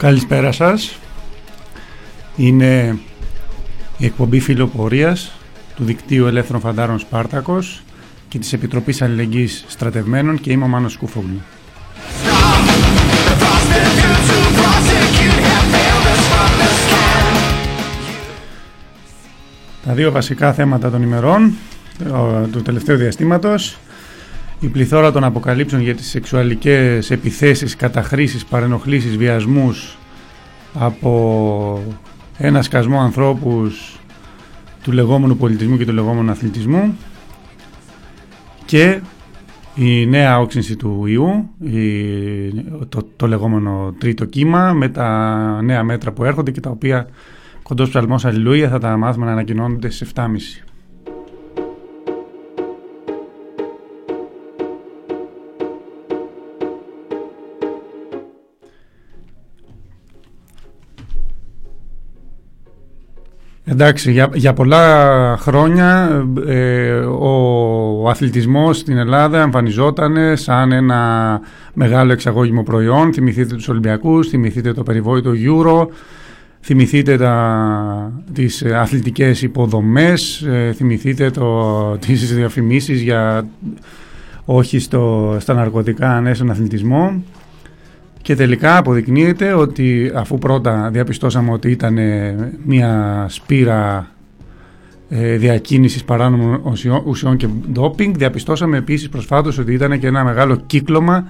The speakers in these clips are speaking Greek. Καλησπέρα σας. Είναι η εκπομπή φιλοπορίας του Δικτύου Ελεύθερων Φαντάρων Σπάρτακος και της Επιτροπής Αλληλεγγύης Στρατευμένων και είμαι ο Μάνος Κουφόγλου. Τα δύο βασικά θέματα των ημερών του τελευταίου διαστήματος: η πληθώρα των αποκαλύψεων για τις σεξουαλικές επιθέσεις, καταχρήσεις, παρενοχλήσεις, βιασμούς από ένα σκασμό ανθρώπους του λεγόμενου πολιτισμού και του λεγόμενου αθλητισμού, και η νέα όξυνση του ιού, το λεγόμενο τρίτο κύμα, με τα νέα μέτρα που έρχονται και τα οποία, κοντός ψαλμός αλληλούια, θα τα μάθουμε να ανακοινώνονται στις 7.30. Εντάξει, για πολλά χρόνια ο αθλητισμός στην Ελλάδα εμφανιζόταν σαν ένα μεγάλο εξαγώγημο προϊόν. Θυμηθείτε τους Ολυμπιακούς, θυμηθείτε το περιβόητο Euro, θυμηθείτε τις αθλητικές υποδομές, θυμηθείτε τις διαφημίσεις για όχι στα ναρκωτικά, ναι, στον αθλητισμό. Και τελικά αποδεικνύεται ότι, αφού πρώτα διαπιστώσαμε ότι ήταν μια σπήρα διακίνησης παράνομων ουσιών και ντόπινγκ, διαπιστώσαμε επίσης προσφάτως ότι ήταν και ένα μεγάλο κύκλωμα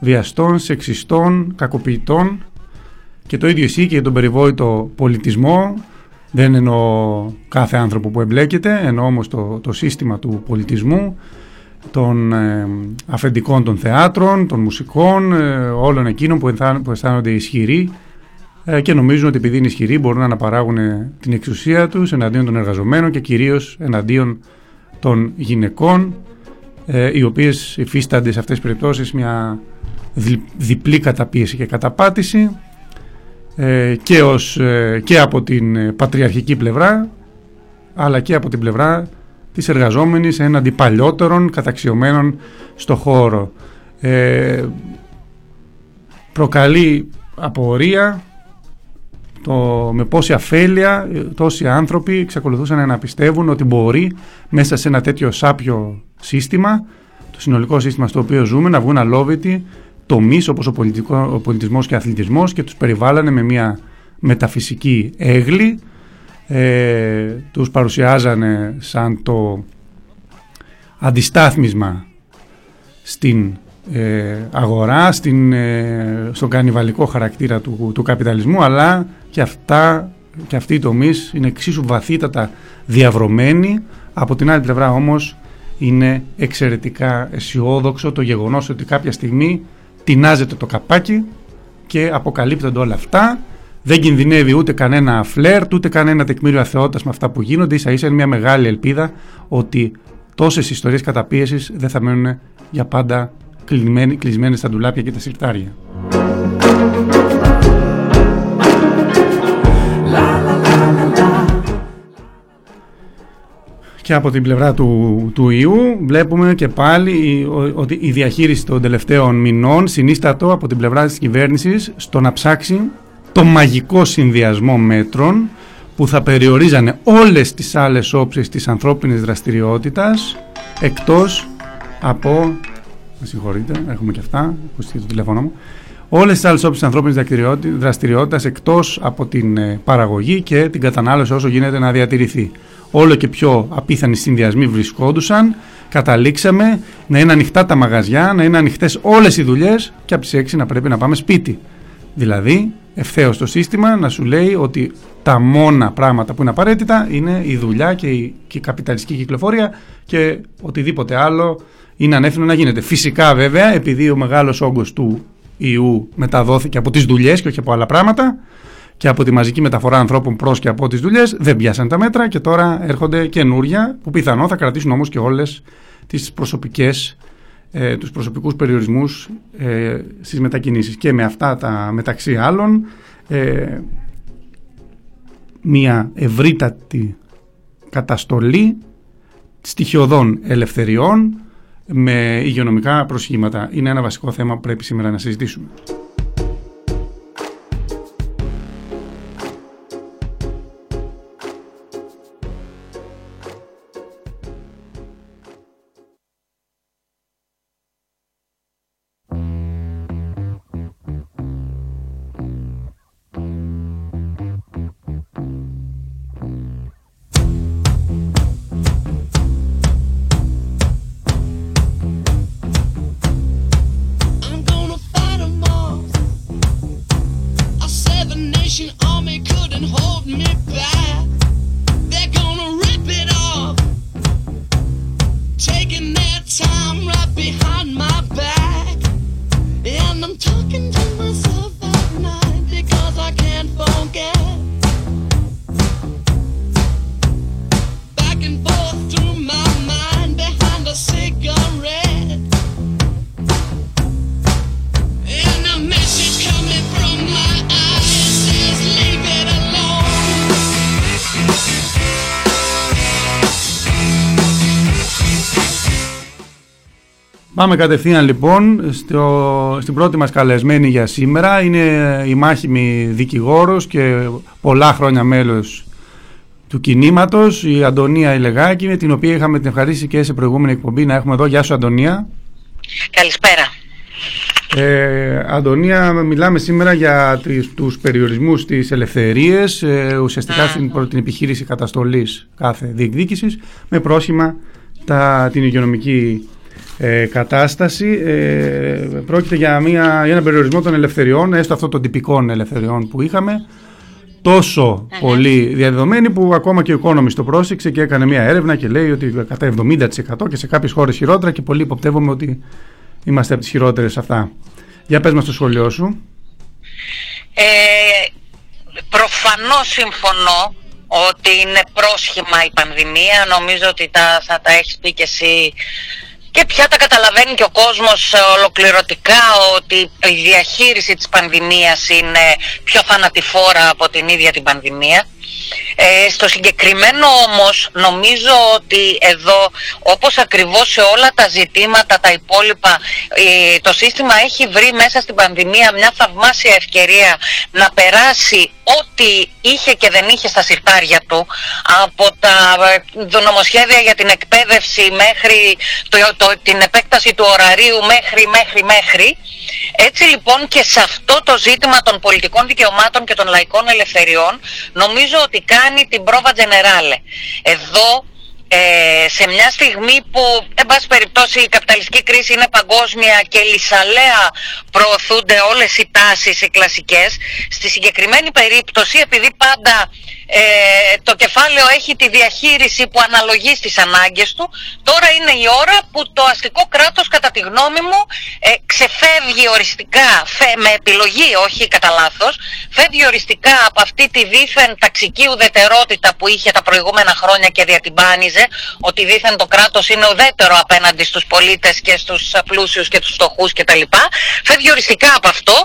βιαστών, σεξιστών, κακοποιητών, και το ίδιο ισχύει και για τον περιβόητο πολιτισμό. Δεν εννοώ κάθε άνθρωπο που εμπλέκεται, εννοώ όμως το σύστημα του πολιτισμού, των αφεντικών των θεάτρων, των μουσικών, όλων εκείνων που αισθάνονται ισχυροί και νομίζουν ότι επειδή είναι ισχυροί μπορούν να αναπαράγουν την εξουσία τους εναντίον των εργαζομένων και κυρίως εναντίον των γυναικών, οι οποίες υφίστανται σε αυτές τις περιπτώσεις μια διπλή καταπίεση και καταπάτηση, και από την πατριαρχική πλευρά αλλά και από την πλευρά της εργαζόμενης έναντι παλιότερων καταξιωμένων στο χώρο. Προκαλεί απορία με πόση αφέλεια τόσοι άνθρωποι εξακολουθούσαν να πιστεύουν ότι μπορεί μέσα σε ένα τέτοιο σάπιο σύστημα, το συνολικό σύστημα στο οποίο ζούμε, να βγουν αλόβητοι τομείς όπως ο πολιτισμός και ο αθλητισμός, και τους περιβάλλανε με μια μεταφυσική έγλη. Τους παρουσιάζανε σαν το αντιστάθμισμα στην αγορά, στον κανιβαλικό χαρακτήρα του καπιταλισμού, αλλά και αυτοί οι τομείς είναι εξίσου βαθύτατα διαβρωμένοι. Από την άλλη πλευρά όμως είναι εξαιρετικά αισιόδοξο το γεγονός ότι κάποια στιγμή τινάζεται το καπάκι και αποκαλύπτονται όλα αυτά. Δεν κινδυνεύει ούτε κανένα φλερτ, ούτε κανένα τεκμήριο αθεότητας με αυτά που γίνονται. Ίσα-ίσα είναι μια μεγάλη ελπίδα ότι τόσες ιστορίες καταπίεσης δεν θα μένουν για πάντα κλεισμένες στα ντουλάπια και τα συρτάρια. Και από την πλευρά του ιού βλέπουμε και πάλι ότι η διαχείριση των τελευταίων μηνών συνίστατο από την πλευρά της κυβέρνησης στο να ψάξει το μαγικό συνδυασμό μέτρων που θα περιορίζανε όλες τις άλλες όψεις της ανθρώπινης δραστηριότητας, εκτός από, με συγχωρείτε, έχουμε και αυτά, ακούστηκε το τηλέφωνο μου, όλες τις άλλες όψεις της ανθρώπινης δραστηριότητας εκτός από την παραγωγή και την κατανάλωση όσο γίνεται να διατηρηθεί. Όλο και πιο απίθανοι συνδυασμοί βρισκόντουσαν, καταλήξαμε να είναι ανοιχτά τα μαγαζιά, να είναι ανοιχτές όλες οι δουλειές και από τις 6 να πρέπει να πάμε σπίτι. Δηλαδή, ευθέως το σύστημα να σου λέει ότι τα μόνα πράγματα που είναι απαραίτητα είναι η δουλειά και η καπιταλιστική κυκλοφορία και οτιδήποτε άλλο είναι ανεύθυνο να γίνεται. Φυσικά βέβαια, επειδή ο μεγάλος όγκος του ιού μεταδόθηκε από τις δουλειές και όχι από άλλα πράγματα και από τη μαζική μεταφορά ανθρώπων προς και από τις δουλειές, δεν πιάσαν τα μέτρα και τώρα έρχονται καινούρια που πιθανόν θα κρατήσουν όμως και όλες τις τους προσωπικούς περιορισμούς στις μετακινήσεις. Και με αυτά τα, μεταξύ άλλων, μια ευρύτατη καταστολή στοιχειωδών ελευθεριών με υγειονομικά προσχήματα. Είναι ένα βασικό θέμα που πρέπει σήμερα να συζητήσουμε. Πάμε κατευθείαν λοιπόν στην πρώτη μας καλεσμένη για σήμερα. Είναι η μάχημη δικηγόρος και πολλά χρόνια μέλος του κινήματος, η Αντωνία Λεγάκη, την οποία είχαμε την ευχαρίστηση και σε προηγούμενη εκπομπή να έχουμε εδώ. Γεια σου, Αντωνία. Καλησπέρα. Αντωνία, μιλάμε σήμερα για τους περιορισμούς της ελευθερίας, ουσιαστικά την επιχείρηση καταστολής κάθε διεκδίκησης, με πρόσχημα την υγειονομική κατάσταση. Πρόκειται για ένα περιορισμό των ελευθεριών, έστω αυτό των τυπικών ελευθεριών που είχαμε, τόσο πολύ διαδεδομένη που ακόμα και ο Economist το πρόσεξε και έκανε μια έρευνα και λέει ότι κατά 70% και σε κάποιες χώρες χειρότερα, και πολύ υποπτεύομαι ότι είμαστε από τις χειρότερες αυτά. Για πες μας το σχολείο σου. Προφανώς συμφωνώ ότι είναι πρόσχημα η πανδημία. Νομίζω ότι θα τα έχεις πει και εσύ. Και πια τα καταλαβαίνει και ο κόσμος ολοκληρωτικά ότι η διαχείριση της πανδημίας είναι πιο θανατηφόρα από την ίδια την πανδημία. Στο συγκεκριμένο όμως νομίζω ότι εδώ, όπως ακριβώς σε όλα τα ζητήματα τα υπόλοιπα, το σύστημα έχει βρει μέσα στην πανδημία μια θαυμάσια ευκαιρία να περάσει ό,τι είχε και δεν είχε στα συρτάρια του, από τα νομοσχέδια για την εκπαίδευση μέχρι την επέκταση του ωραρίου μέχρι. Έτσι λοιπόν και σε αυτό το ζήτημα των πολιτικών δικαιωμάτων και των λαϊκών ελευθεριών νομίζω ότι κάνει την πρόβα τζενεράλε. Εδώ σε μια στιγμή που, εν πάση περιπτώσει, η καπιταλιστική κρίση είναι παγκόσμια και λυσαλέα προωθούνται όλες οι τάσεις, οι κλασικές, στη συγκεκριμένη περίπτωση, επειδή πάντα το κεφάλαιο έχει τη διαχείριση που αναλογεί στις ανάγκες του, τώρα είναι η ώρα που το αστικό κράτος, κατά τη γνώμη μου, ξεφεύγει οριστικά, με επιλογή, όχι κατά λάθος, φεύγει οριστικά από αυτή τη δίθεν ταξική ουδετερότητα που είχε τα προηγούμενα χρόνια και διατυμπάνιζε ότι δίθεν το κράτος είναι ουδέτερο απέναντι στους πολίτες και στους πλούσιους και τους φτωχούς κτλ. Φεύγει οριστικά από αυτό,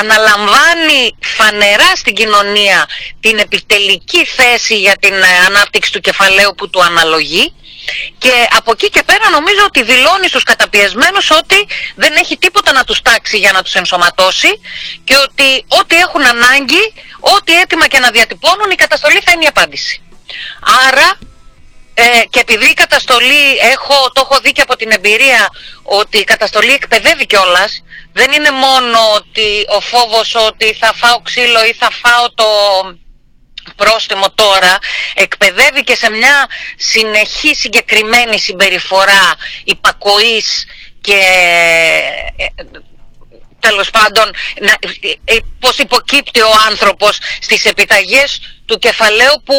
αναλαμβάνει φανερά στην κοινωνία την επιτελική θέση για την ανάπτυξη του κεφαλαίου που του αναλογεί, και από εκεί και πέρα νομίζω ότι δηλώνει στους καταπιεσμένους ότι δεν έχει τίποτα να τους τάξει για να τους ενσωματώσει και ότι ό,τι έχουν ανάγκη, ό,τι έτοιμα και να διατυπώνουν, η καταστολή θα είναι η απάντηση. Άρα, και επειδή η καταστολή, το έχω δει και από την εμπειρία, ότι η καταστολή εκπαιδεύει κιόλας. Δεν είναι μόνο ότι ο φόβος ότι θα φάω ξύλο ή θα φάω το πρόστιμο, τώρα εκπαιδεύει και σε μια συνεχή συγκεκριμένη συμπεριφορά υπακοής και, τέλος πάντων, πως υποκύπτει ο άνθρωπος στις επιταγές του κεφαλαίου που,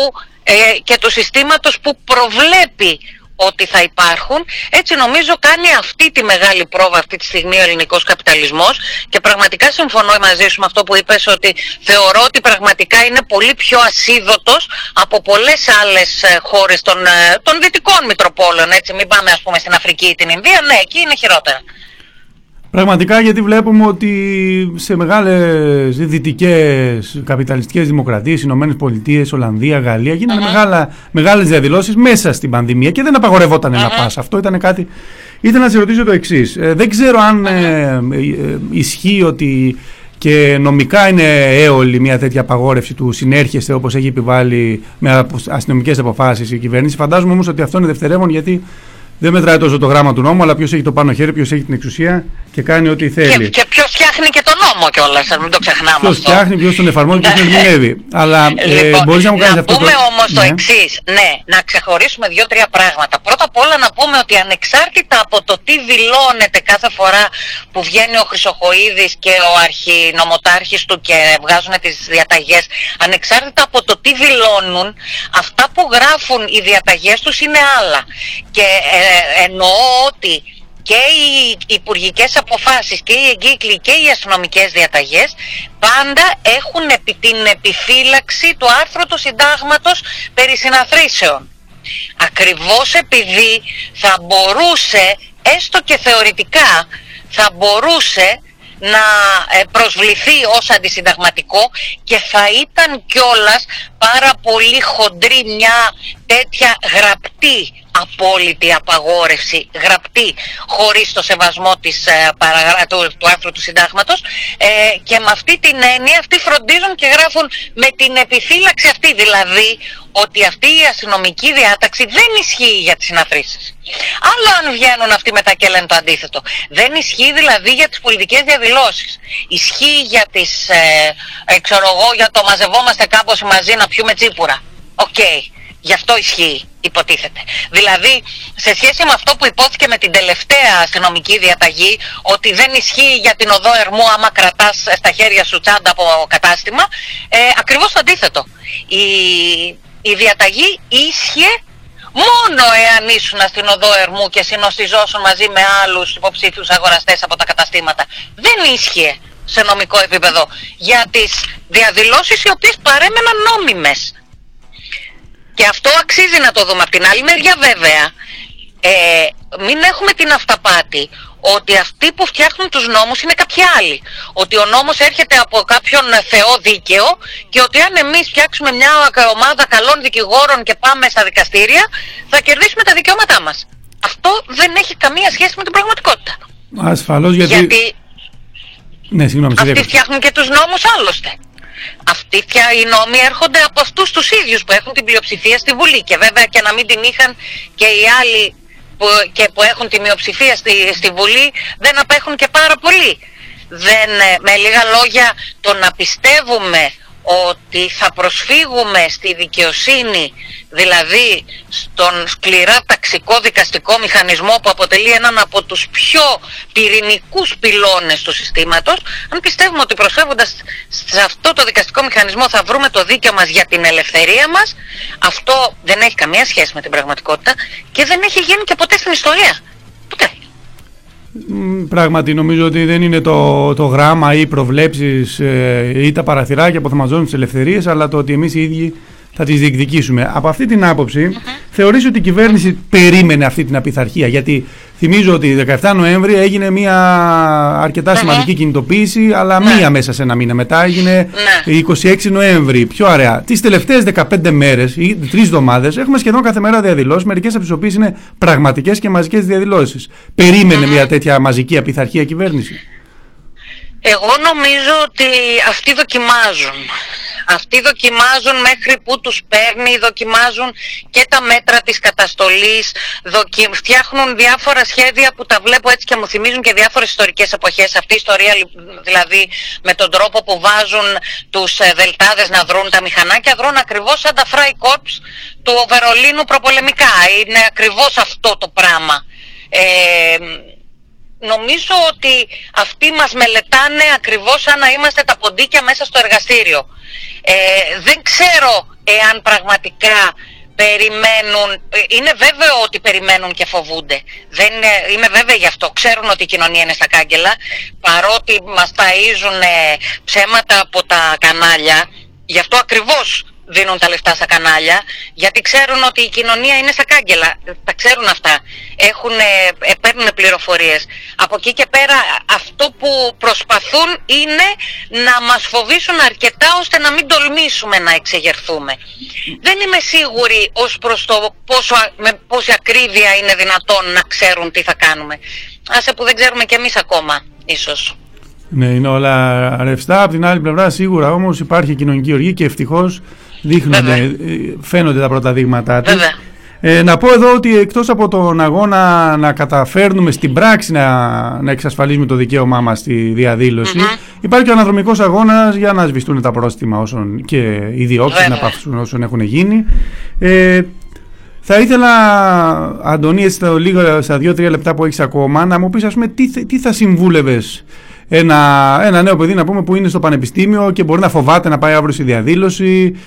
και του συστήματος που προβλέπει ότι θα υπάρχουν. Έτσι νομίζω κάνει αυτή τη μεγάλη πρόβα αυτή τη στιγμή ο ελληνικός καπιταλισμός, και πραγματικά συμφωνώ μαζί σου με αυτό που είπες, ότι θεωρώ ότι πραγματικά είναι πολύ πιο ασίδωτος από πολλές άλλες χώρες των δυτικών μητροπόλων. Έτσι, μην πάμε ας πούμε στην Αφρική ή την Ινδία, ναι, εκεί είναι χειρότερα. Πραγματικά, γιατί βλέπουμε ότι σε μεγάλες δυτικές καπιταλιστικές δημοκρατίες, Ηνωμένες Πολιτείες, Ολλανδία, Γαλλία, γίνανε μεγάλες διαδηλώσεις μέσα στην πανδημία και δεν απαγορευόταν να πας. Αυτό ήταν κάτι. Ήθελα να σε ρωτήσω το εξής. Δεν ξέρω αν ισχύει ότι και νομικά είναι έολη μια τέτοια απαγόρευση του συνέρχεστε, όπως έχει επιβάλει με αστυνομικές αποφάσεις η κυβέρνηση. Φαντάζομαι όμως ότι αυτό είναι δευτερεύον, γιατί δεν μετράει τόσο το γράμμα του νόμου, αλλά ποιος έχει το πάνω χέρι, ποιος έχει την εξουσία και κάνει ό,τι θέλει. Και ποιος φτιάχνει και τον νόμο κιόλας, μην το ξεχνάμε. Ποιος φτιάχνει, ποιος τον εφαρμόζει και ποιος δουλεύει. Αλλά λοιπόν, μπορείς να μου κάνεις αυτό. Να πούμε όμως το εξής. Ναι, να ξεχωρίσουμε δύο-τρία πράγματα. Πρώτα απ' όλα να πούμε ότι ανεξάρτητα από το τι δηλώνεται κάθε φορά που βγαίνει ο Χρυσοχοΐδης και ο αρχινομοτάρχης του και βγάζουν τις διαταγές, ανεξάρτητα από το τι δηλώνουν, αυτά που γράφουν οι διαταγές τους είναι άλλα. Και εννοώ ότι και οι υπουργικές αποφάσεις και οι εγκύκλοι και οι αστυνομικές διαταγές πάντα έχουν την επιφύλαξη του άρθρου του Συντάγματος περί συναθρήσεων. Ακριβώς επειδή θα μπορούσε, έστω και θεωρητικά, θα μπορούσε να προσβληθεί ως αντισυνταγματικό, και θα ήταν κιόλας πάρα πολύ χοντρή μια τέτοια γραπτή απόλυτη απαγόρευση γραπτή χωρίς το σεβασμό της, του άρθρου του συντάγματος, και με αυτή την έννοια αυτοί φροντίζουν και γράφουν με την επιφύλαξη αυτή, δηλαδή ότι αυτή η αστυνομική διάταξη δεν ισχύει για τις συναθρήσεις. Άλλο αν βγαίνουν αυτοί μετά και λένε το αντίθετο. Δεν ισχύει δηλαδή για τις πολιτικές διαδηλώσεις. Ισχύει για τις, ξέρω εγώ, για το μαζευόμαστε κάπως μαζί να πιούμε τσίπουρα. Οκ. Γι' αυτό ισχύει, υποτίθεται. Δηλαδή, σε σχέση με αυτό που υπόθηκε με την τελευταία αστυνομική διαταγή, ότι δεν ισχύει για την οδό Ερμού άμα κρατάς στα χέρια σου τσάντα από κατάστημα, ακριβώς το αντίθετο. Η διαταγή ίσχυε μόνο εάν ήσουν στην οδό Ερμού και συνοστιζόσουν μαζί με άλλους υποψήφιους αγοραστές από τα καταστήματα. Δεν ίσχυε σε νομικό επίπεδο για τις διαδηλώσεις οι οποίες παρέμεναν νόμιμες. Και αυτό αξίζει να το δούμε. Απ' την άλλη μεριά βέβαια, μην έχουμε την αυταπάτη ότι αυτοί που φτιάχνουν τους νόμους είναι κάποιοι άλλοι. Ότι ο νόμος έρχεται από κάποιον θεό δίκαιο και ότι αν εμείς φτιάξουμε μια ομάδα καλών δικηγόρων και πάμε στα δικαστήρια, θα κερδίσουμε τα δικαιώματά μας. Αυτό δεν έχει καμία σχέση με την πραγματικότητα. Ασφαλώς, γιατί... Ναι, συγγνώμη, αυτοί φτιάχνουν και τους νόμους άλλωστε. Αυτοί πια οι νόμοι έρχονται από αυτούς τους ίδιους που έχουν την πλειοψηφία στη Βουλή, και βέβαια και να μην την είχαν και οι άλλοι που έχουν τη μειοψηφία στη Βουλή δεν απέχουν και πάρα πολύ. Με λίγα λόγια, το να πιστεύουμε ότι θα προσφύγουμε στη δικαιοσύνη, δηλαδή στον σκληρά ταξικό δικαστικό μηχανισμό που αποτελεί έναν από τους πιο πυρηνικούς πυλώνες του συστήματος, αν πιστεύουμε ότι προσφεύγοντας σε αυτό το δικαστικό μηχανισμό θα βρούμε το δίκαιο μας για την ελευθερία μας, αυτό δεν έχει καμία σχέση με την πραγματικότητα και δεν έχει γίνει και ποτέ στην ιστορία. Ποτέ. Πράγματι, νομίζω ότι δεν είναι το γράμμα ή οι προβλέψεις ή τα παραθυράκια που θα μας δώσουν τις ελευθερίες, αλλά το ότι εμείς οι ίδιοι θα τις διεκδικήσουμε. Από αυτή την άποψη, θεωρείς ότι η κυβέρνηση περίμενε αυτή την απειθαρχία? Γιατί θυμίζω ότι 17 Νοέμβρη έγινε μια αρκετά σημαντική κινητοποίηση, αλλά μία μέσα σε ένα μήνα. Μετά έγινε 26 Νοέμβρη, πιο αραιά. Τις τελευταίες 15 μέρες ή 3 εβδομάδες έχουμε σχεδόν κάθε μέρα διαδηλώσεις, μερικές από τις οποίες είναι πραγματικές και μαζικές διαδηλώσεις. Περίμενε μια τέτοια μαζική απειθαρχία η κυβέρνηση? Εγώ νομίζω ότι αυτοί δοκιμάζουν. Αυτοί δοκιμάζουν μέχρι που τους παίρνει, δοκιμάζουν και τα μέτρα της καταστολής, φτιάχνουν διάφορα σχέδια που τα βλέπω έτσι και μου θυμίζουν και διάφορες ιστορικές εποχές. Αυτή η ιστορία δηλαδή με τον τρόπο που βάζουν τους δελτάδες να δρούν, τα μηχανάκια δρούν ακριβώς σαν τα Fry Corps του Βερολίνου προπολεμικά. Είναι ακριβώς αυτό το πράγμα. Νομίζω ότι αυτοί μας μελετάνε ακριβώς σαν να είμαστε τα ποντίκια μέσα στο εργαστήριο. Δεν ξέρω εάν πραγματικά περιμένουν. Είναι βέβαιο ότι περιμένουν και φοβούνται. Είμαι βέβαιη γι' αυτό. Ξέρουν ότι η κοινωνία είναι στα κάγκελα. Παρότι μας ταΐζουν ψέματα από τα κανάλια, γι' αυτό ακριβώς δίνουν τα λεφτά στα κανάλια, γιατί ξέρουν ότι η κοινωνία είναι στα κάγκελα. Τα ξέρουν αυτά. Παίρνουν πληροφορίες. Από εκεί και πέρα αυτό που προσπαθούν είναι να μας φοβήσουν αρκετά ώστε να μην τολμήσουμε να εξεγερθούμε. Δεν είμαι σίγουρη ως προς το με πόση ακρίβεια είναι δυνατόν να ξέρουν τι θα κάνουμε. Άσε που δεν ξέρουμε κι εμείς ακόμα, ίσως. Ναι, είναι όλα ρευστά. Από την άλλη πλευρά σίγουρα όμως υπάρχει κοινωνική οργή και ευτυχώς φαίνονται τα πρώτα δείγματά της. Να πω εδώ ότι εκτός από τον αγώνα να καταφέρνουμε στην πράξη να εξασφαλίσουμε το δικαίωμά μας στη διαδήλωση, υπάρχει και ο αναδρομικός αγώνας για να σβηστούν τα πρόστιμα όσων και οι διώξεις να παυθούν όσων έχουν γίνει. Θα ήθελα, Αντωνία, στα 2-3 λεπτά που έχεις ακόμα, να μου πεις, ας πούμε, τι θα συμβούλευες ένα νέο παιδί, να πούμε, που είναι στο πανεπιστήμιο και μπορεί να φοβάται να πάει αύριο στη διαδήλωση,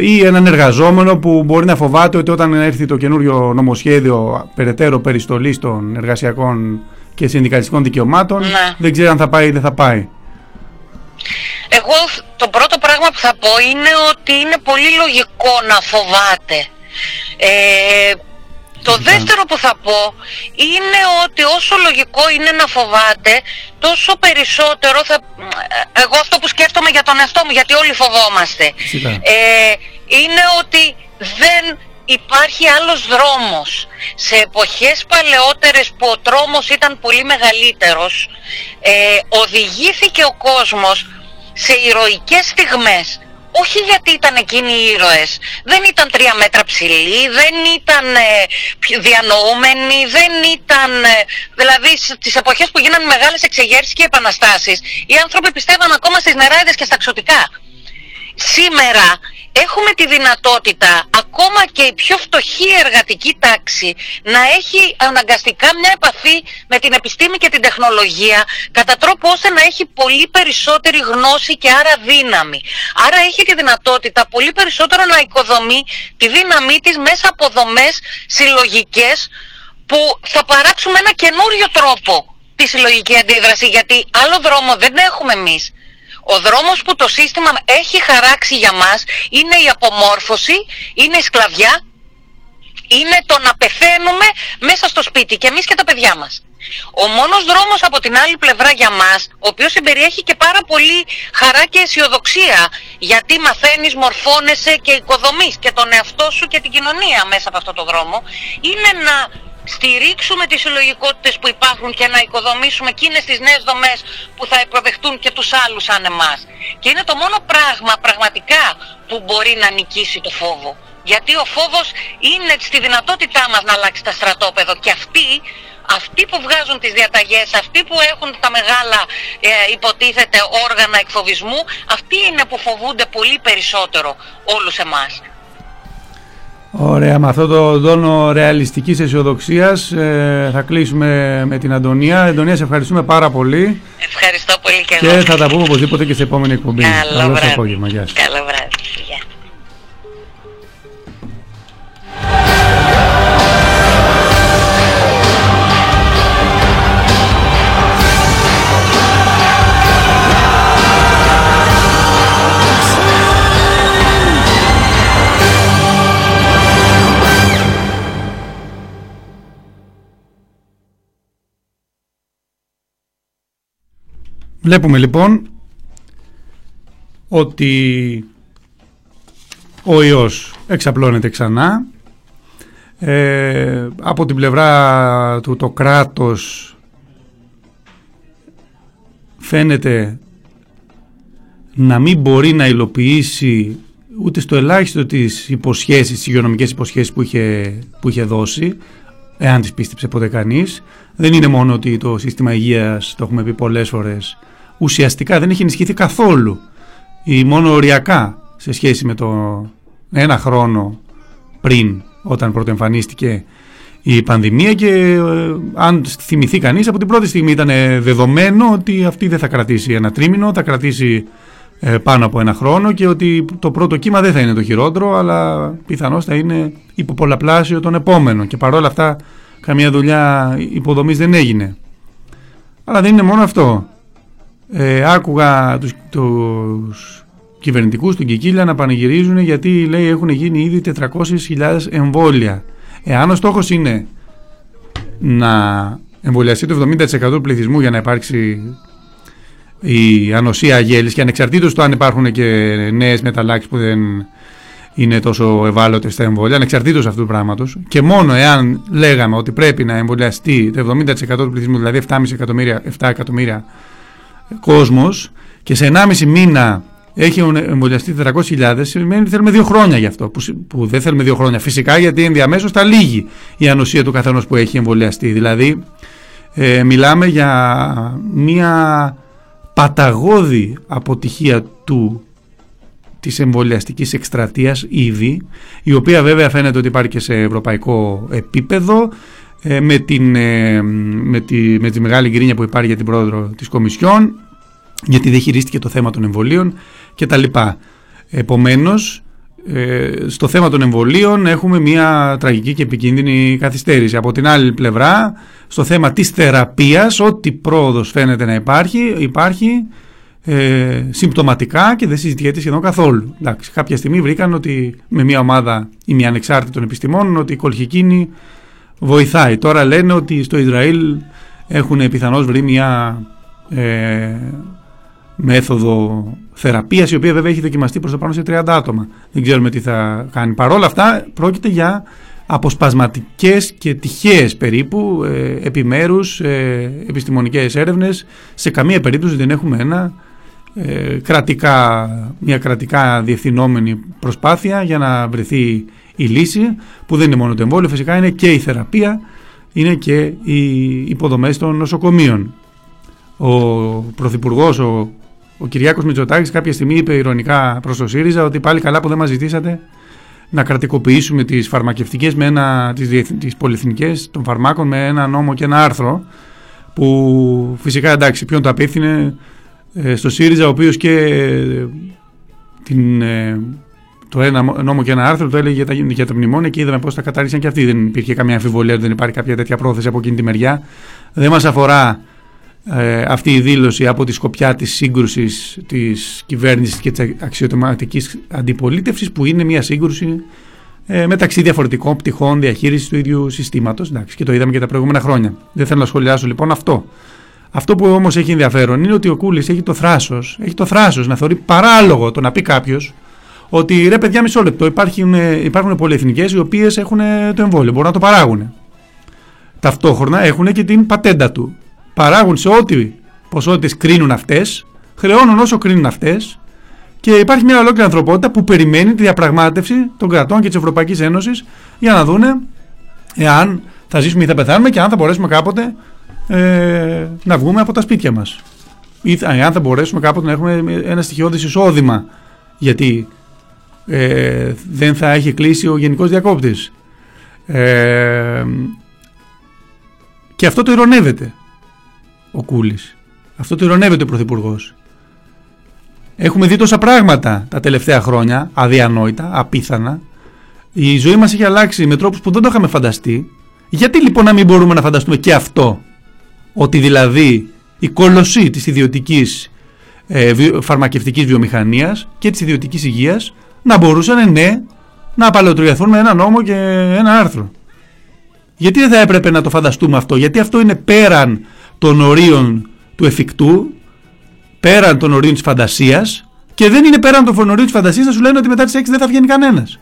ή έναν εργαζόμενο που μπορεί να φοβάται ότι όταν έρθει το καινούριο νομοσχέδιο περαιτέρω περιστολής των εργασιακών και συνδικαλιστικών δικαιωμάτων, δεν ξέρει αν θα πάει ή δεν θα πάει? Εγώ το πρώτο πράγμα που θα πω είναι ότι είναι πολύ λογικό να φοβάται. Το δεύτερο που θα πω είναι ότι όσο λογικό είναι να φοβάται, τόσο περισσότερο θα... Εγώ αυτό που σκέφτομαι για τον εαυτό μου, γιατί όλοι φοβόμαστε, είναι ότι δεν υπάρχει άλλος δρόμος. Σε εποχές παλαιότερες που ο τρόμος ήταν πολύ μεγαλύτερος, οδηγήθηκε ο κόσμος σε ηρωικές στιγμές. Όχι γιατί ήταν εκείνοι οι ήρωες. Δεν ήταν 3 μέτρα ψηλοί, δεν ήταν διανοούμενοι, δεν ήταν... Δηλαδή στις εποχές που γίνανε μεγάλες εξεγέρσεις και επαναστάσεις, οι άνθρωποι πιστεύαν ακόμα στις νεράιδες και στα ξωτικά. Σήμερα έχουμε τη δυνατότητα ακόμα και η πιο φτωχή εργατική τάξη να έχει αναγκαστικά μια επαφή με την επιστήμη και την τεχνολογία κατά τρόπο ώστε να έχει πολύ περισσότερη γνώση και άρα δύναμη. Άρα έχει τη δυνατότητα πολύ περισσότερο να οικοδομεί τη δύναμή της μέσα από δομές συλλογικές που θα παράξουμε ένα καινούριο τρόπο τη συλλογική αντίδραση, γιατί άλλο δρόμο δεν έχουμε εμείς. Ο δρόμος που το σύστημα έχει χαράξει για μας είναι η απομόρφωση, είναι η σκλαβιά, είναι το να πεθαίνουμε μέσα στο σπίτι και εμείς και τα παιδιά μας. Ο μόνος δρόμος από την άλλη πλευρά για μας, ο οποίος συμπεριέχει και πάρα πολύ χαρά και αισιοδοξία, γιατί μαθαίνεις, μορφώνεσαι και οικοδομείς και τον εαυτό σου και την κοινωνία μέσα από αυτόν τον δρόμο, είναι να στηρίξουμε τις συλλογικότητες που υπάρχουν και να οικοδομήσουμε εκείνες τις νέες δομές που θα υποδεχτούν και τους άλλους σαν εμάς. Και είναι το μόνο πράγμα πραγματικά που μπορεί να νικήσει το φόβο. Γιατί ο φόβος είναι στη δυνατότητά μας να αλλάξει τα στρατόπεδο και αυτοί που βγάζουν τις διαταγές, αυτοί που έχουν τα μεγάλα υποτίθεται όργανα εκφοβισμού, αυτοί είναι που φοβούνται πολύ περισσότερο όλους εμάς. Ωραία, με αυτό το δόνο ρεαλιστικής αισιοδοξίας θα κλείσουμε με την Αντωνία. Αντωνία, σε ευχαριστούμε πάρα πολύ. Ευχαριστώ πολύ και εγώ. Και θα τα πούμε οπωσδήποτε και σε επόμενη εκπομπή. Καλό βράδυ. Απόγευμα. Γεια σας. Καλό βράδυ. Γεια. Βλέπουμε λοιπόν ότι ο ιός εξαπλώνεται ξανά. Από την πλευρά του το κράτος φαίνεται να μην μπορεί να υλοποιήσει ούτε στο ελάχιστο τις υποσχέσεις, τις υγειονομικές υποσχέσεις που είχε δώσει, εάν τις πίστεψε ποτέ κανείς. Δεν είναι μόνο ότι το σύστημα υγείας, το έχουμε πει πολλές φορές, ουσιαστικά δεν έχει ενισχυθεί καθόλου ή μόνο οριακά σε σχέση με τον ένα χρόνο πριν, όταν πρωτοεμφανίστηκε η πανδημία, και αν θυμηθεί κανείς, από την πρώτη στιγμή ήταν δεδομένο ότι αυτή δεν θα κρατήσει ένα τρίμηνο, θα κρατήσει πάνω από ένα χρόνο και ότι το πρώτο κύμα δεν θα είναι το χειρότερο, αλλά πιθανώς θα είναι υποπολαπλάσιο τον επόμενο, και παρόλα αυτά καμία δουλειά υποδομής δεν έγινε. Αλλά δεν είναι μόνο αυτό. Άκουγα τους κυβερνητικούς, τον Κικίλια, να πανηγυρίζουν γιατί, λέει, έχουν γίνει ήδη 400.000 εμβόλια. Εάν ο στόχος είναι να εμβολιαστεί το 70% του πληθυσμού για να υπάρξει η ανοσία αγέλης, και ανεξαρτήτως του αν υπάρχουν και νέες μεταλλάξεις που δεν είναι τόσο ευάλωτες στα εμβόλια, ανεξαρτήτως αυτού του πράγματος, και μόνο εάν λέγαμε ότι πρέπει να εμβολιαστεί το 70% του πληθυσμού, δηλαδή 7 εκατομμύρια κόσμος, και σε 1,5 μήνα έχει εμβολιαστεί 400.000, σημαίνει ότι θέλουμε 2 χρόνια γι' αυτό. Που δεν θέλουμε 2 χρόνια φυσικά, γιατί ενδιαμέσως θα λύγει η ανοσία του καθενός που έχει εμβολιαστεί. Δηλαδή μιλάμε για μια παταγώδη αποτυχία της εμβολιαστικής εκστρατείας ήδη, η οποία βέβαια φαίνεται ότι υπάρχει και σε ευρωπαϊκό επίπεδο, με τη μεγάλη γκρίνια που υπάρχει για την πρόεδρο της Κομισιόν, γιατί δεν χειρίστηκε το θέμα των εμβολίων κτλ. Επομένως, στο θέμα των εμβολίων έχουμε μια τραγική και επικίνδυνη καθυστέρηση. Από την άλλη πλευρά, στο θέμα της θεραπείας, ό,τι πρόοδος φαίνεται να υπάρχει συμπτωματικά και δεν συζητιέται σχεδόν καθόλου. Εντάξει, κάποια στιγμή βρήκαν ότι με μια ομάδα ή μια ανεξάρτητων επιστημόνων ότι η κολχικίνη βοηθάει. Τώρα λένε ότι στο Ισραήλ έχουν πιθανώς βρει μια μέθοδο θεραπείας, η οποία βέβαια έχει δοκιμαστεί προς το πάνω σε 30 άτομα. Δεν ξέρουμε τι θα κάνει. Παρόλα αυτά, πρόκειται για αποσπασματικές και τυχαίες περίπου επιμέρους επιστημονικές έρευνες. Σε καμία περίπτωση δεν έχουμε μια κρατικά διευθυνόμενη προσπάθεια για να βρεθεί η λύση, που δεν είναι μόνο το εμβόλιο, φυσικά είναι και η θεραπεία, είναι και οι υποδομές των νοσοκομείων. Ο Πρωθυπουργός, ο Κυριάκος Μητσοτάκης, κάποια στιγμή είπε ειρωνικά προς το ΣΥΡΙΖΑ ότι πάλι καλά που δεν μας ζητήσατε να κρατικοποιήσουμε τις φαρμακευτικές, τις πολυεθνικές των φαρμάκων με ένα νόμο και ένα άρθρο, που φυσικά, εντάξει, ποιον το απίθυνε, στο ΣΥΡΙΖΑ, ο οποίος και το ένα νόμο και ένα άρθρο το έλεγε για τα μνημόνια, και είδαμε πώς τα κατάρρισαν και αυτοί. Δεν υπήρχε καμία αμφιβολία, δεν υπάρχει κάποια τέτοια πρόθεση από εκείνη τη μεριά. Δεν μας αφορά αυτή η δήλωση από τη σκοπιά της σύγκρουσης της κυβέρνησης και της αξιωματικής αντιπολίτευσης, που είναι μια σύγκρουση μεταξύ διαφορετικών πτυχών διαχείρισης του ίδιου συστήματος. Εντάξει, και το είδαμε και τα προηγούμενα χρόνια. Δεν θέλω να σχολιάσω λοιπόν αυτό. Αυτό που όμως έχει ενδιαφέρον είναι ότι ο Κούλης έχει το θράσος να θεωρεί παράλογο το να πει κάποιος ότι ρε παιδιά, μισό λεπτό, υπάρχουν πολυεθνικές οι οποίες έχουν το εμβόλιο, μπορούν να το παράγουν. Ταυτόχρονα έχουν και την πατέντα του. Παράγουν σε ό,τι ποσότητες κρίνουν αυτές, χρεώνουν όσο κρίνουν αυτές, και υπάρχει μια ολόκληρη ανθρωπότητα που περιμένει τη διαπραγμάτευση των κρατών και της Ευρωπαϊκής Ένωσης για να δούνε εάν θα ζήσουμε ή θα πεθάνουμε, και αν θα μπορέσουμε κάποτε να βγούμε από τα σπίτια μας, ή αν θα μπορέσουμε κάποτε να έχουμε ένα στοιχειώδης εισόδημα, γιατί δεν θα έχει κλείσει ο Γενικός Διακόπτης, και αυτό το ειρωνεύεται ο Κούλης, αυτό το ειρωνεύεται ο Πρωθυπουργός. Έχουμε δει τόσα πράγματα τα τελευταία χρόνια, αδιανόητα, απίθανα. Η ζωή μας έχει αλλάξει με τρόπους που δεν το είχαμε φανταστεί. Γιατί λοιπόν να μην μπορούμε να φανταστούμε και αυτό, ότι δηλαδή η κολωσή της ιδιωτικής φαρμακευτικής βιομηχανίας και της ιδιωτικής υγείας να μπορούσαν, ναι, να απαλωτριαθούν με ένα νόμο και ένα άρθρο. Γιατί δεν θα έπρεπε να το φανταστούμε αυτό? Γιατί αυτό είναι πέραν των ορίων του εφικτού, πέραν των ορίων της φαντασίας, και δεν είναι πέραν των ορίων της φαντασίας να σου λένε ότι μετά τις 6 δεν θα βγαίνει κανένας.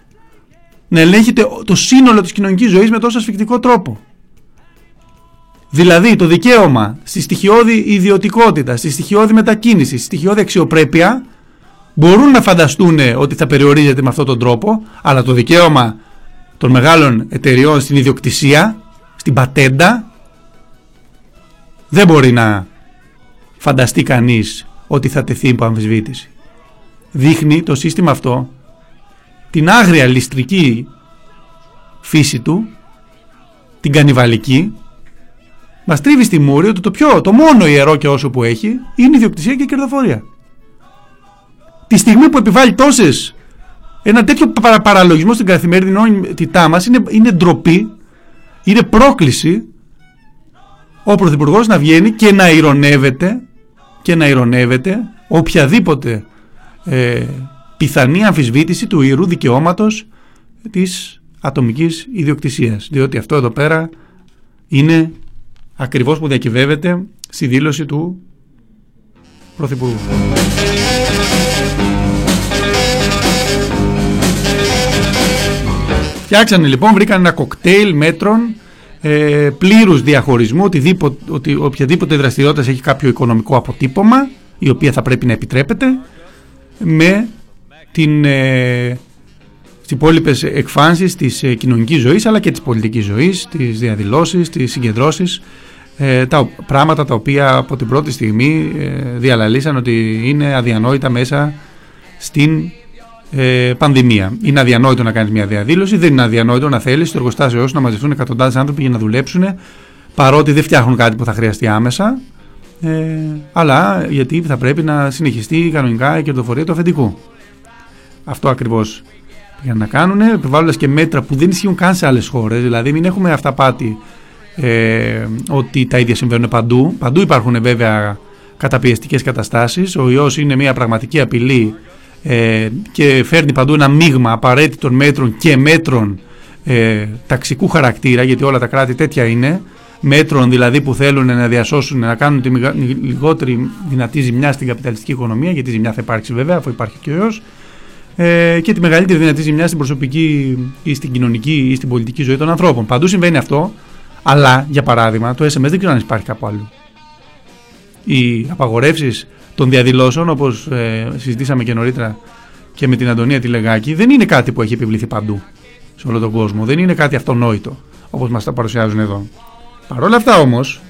Να ελέγχεται το σύνολο της κοινωνικής ζωής με τόσο ασφικτικό τρόπο. Δηλαδή το δικαίωμα στη στοιχειώδη ιδιωτικότητα, στη στοιχειώδη μετακίνηση, στη στοιχειώδη αξιοπρέπεια, μπορούν να φανταστούν ότι θα περιορίζεται με αυτόν τον τρόπο, αλλά το δικαίωμα των μεγάλων εταιριών στην ιδιοκτησία, στην πατέντα, δεν μπορεί να φανταστεί κανείς ότι θα τεθεί υπό αμφισβήτηση. Δείχνει το σύστημα αυτό την άγρια ληστρική φύση του, την κανιβαλική. Μας τρίβει στη μούρη ότι το μόνο ιερό και όσο που έχει είναι η ιδιοκτησία και η κερδοφορία. Τη στιγμή που επιβάλλει τόσες, ένα τέτοιο παραλογισμό στην καθημερινότητά μας, είναι ντροπή, είναι πρόκληση ο Πρωθυπουργός να βγαίνει και να ειρωνεύεται, οποιαδήποτε πιθανή αμφισβήτηση του ιερού δικαιώματος της ατομικής ιδιοκτησίας. Διότι αυτό εδώ πέρα είναι ακριβώς που διακυβεύεται στη δήλωση του Πρωθυπουργού. Φτιάξανε λοιπόν, βρήκαν ένα κοκτέιλ μέτρων πλήρους διαχωρισμού ότι οποιαδήποτε δραστηριότητα έχει κάποιο οικονομικό αποτύπωμα, η οποία θα πρέπει να επιτρέπεται, με τις υπόλοιπες εκφάνσεις της κοινωνικής ζωής, αλλά και της πολιτικής ζωής, τις διαδηλώσεις, τις συγκεντρώσεις, τα πράγματα τα οποία από την πρώτη στιγμή διαλαλήσαν ότι είναι αδιανόητα μέσα στην πανδημία. Είναι αδιανόητο να κάνεις μια διαδήλωση, δεν είναι αδιανόητο να θέλεις στο εργοστάσιο σου να μαζευτούν εκατοντάδες άνθρωποι για να δουλέψουν, παρότι δεν φτιάχνουν κάτι που θα χρειαστεί άμεσα, αλλά γιατί θα πρέπει να συνεχιστεί κανονικά η κερδοφορία του αφεντικού. Αυτό ακριβώς για να κάνουν, επιβάλλοντας και μέτρα που δεν ισχύουν καν σε άλλες χώρες. Δηλαδή μην έχουμε αυταπάτη ότι τα ίδια συμβαίνουν παντού. Παντού υπάρχουν βέβαια καταπιεστικές καταστάσεις. Ο ιός είναι μια πραγματική απειλή και φέρνει παντού ένα μείγμα απαραίτητων μέτρων και μέτρων ταξικού χαρακτήρα, γιατί όλα τα κράτη τέτοια είναι. μέτρων δηλαδή που θέλουν να διασώσουν, να κάνουν τη λιγότερη δυνατή ζημιά στην καπιταλιστική οικονομία, γιατί ζημιά θα υπάρξει βέβαια, αφού υπάρχει και ο ιός, και τη μεγαλύτερη δυνατή ζημιά στην προσωπική ή στην κοινωνική ή στην πολιτική ζωή των ανθρώπων. Παντού συμβαίνει αυτό, αλλά για παράδειγμα το SMS δεν ξέρω αν υπάρχει κάπου αλλού. Οι απαγορεύσεις των διαδηλώσεων, όπως συζητήσαμε και νωρίτερα και με την Αντωνία τη Λεγάκη, δεν είναι κάτι που έχει επιβληθεί παντού σε όλο τον κόσμο. Δεν είναι κάτι αυτονόητο όπως μας τα παρουσιάζουν εδώ. Παρ' όλα αυτά όμως,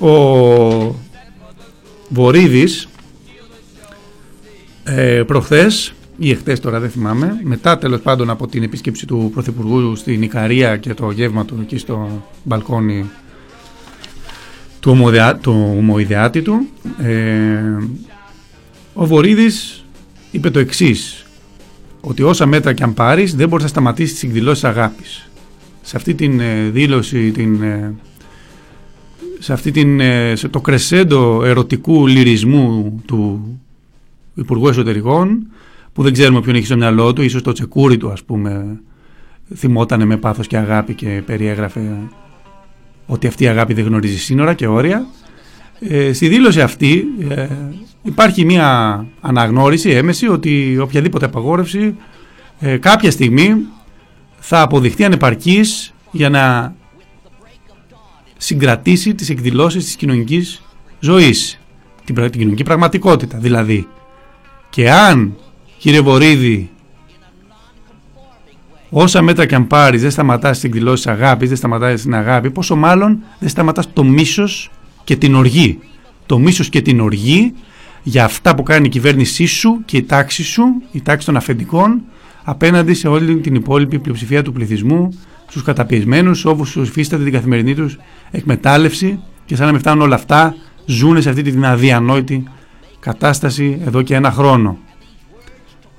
ο Βορύδης προχθές ή εχθές τώρα δεν θυμάμαι, μετά τέλος πάντων από την επίσκεψη του Πρωθυπουργού στην Ικαρία και το γεύμα του εκεί στο μπαλκόνι του ομοειδεάτη του, ο Βορύδης είπε το εξής, ότι όσα μέτρα και αν πάρεις δεν μπορείς να σταματήσεις τις εκδηλώσεις αγάπης. Σε αυτή την δήλωση, σε το κρεσέντο ερωτικού λυρισμού του Υπουργού Εσωτερικών, που δεν ξέρουμε ποιον έχει στο μυαλό του, ίσως το τσεκούρι του ας πούμε θυμότανε με πάθος και αγάπη και περιέγραφε ότι αυτή η αγάπη δεν γνωρίζει σύνορα και όρια. Στη δήλωση αυτή υπάρχει μια αναγνώριση έμεση ότι οποιαδήποτε απαγόρευση κάποια στιγμή θα αποδειχτεί ανεπαρκής για να συγκρατήσει τις εκδηλώσεις της κοινωνικής ζωής, την κοινωνική πραγματικότητα δηλαδή. Και αν, κύριε Βορύδη, όσα μέτρα και αν πάρεις δεν σταματάς τις εκδηλώσεις αγάπης, δεν σταματάς την αγάπη, πόσο μάλλον δεν σταματάς το μίσος και την οργή. Το μίσος και την οργή για αυτά που κάνει η κυβέρνησή σου και η τάξη σου, η τάξη των αφεντικών, απέναντι σε όλη την υπόλοιπη πλειοψηφία του πληθυσμού, στους καταπιεσμένους, όσους υφίσταται την καθημερινή τους εκμετάλλευση, και σαν να μην φτάνουν όλα αυτά, ζουν σε αυτή την αδιανόητη κατάσταση εδώ και ένα χρόνο.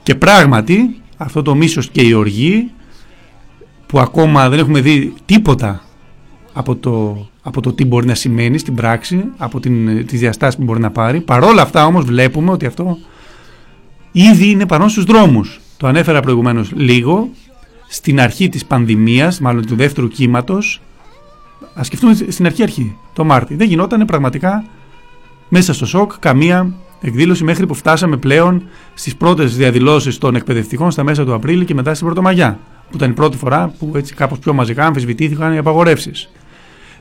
Και πράγματι, αυτό το μίσος και η οργή, που ακόμα δεν έχουμε δει τίποτα από το τι μπορεί να σημαίνει στην πράξη, από τις διαστάσεις που μπορεί να πάρει, παρόλα αυτά όμως βλέπουμε ότι αυτό ήδη είναι παρόν στους δρόμους. Το ανέφερα προηγουμένως λίγο, στην αρχή της πανδημίας, μάλλον του δεύτερου κύματος, ας σκεφτούμε στην αρχή, το Μάρτι. Δεν γινόταν πραγματικά μέσα στο σοκ καμία εκδήλωση μέχρι που φτάσαμε πλέον στις πρώτες διαδηλώσεις των εκπαιδευτικών στα μέσα του Απρίλη και μετά στην Πρωτομαγιά, που ήταν η πρώτη φορά που έτσι κάπως πιο μαζικά αμφισβητήθηκαν οι απαγορεύσεις.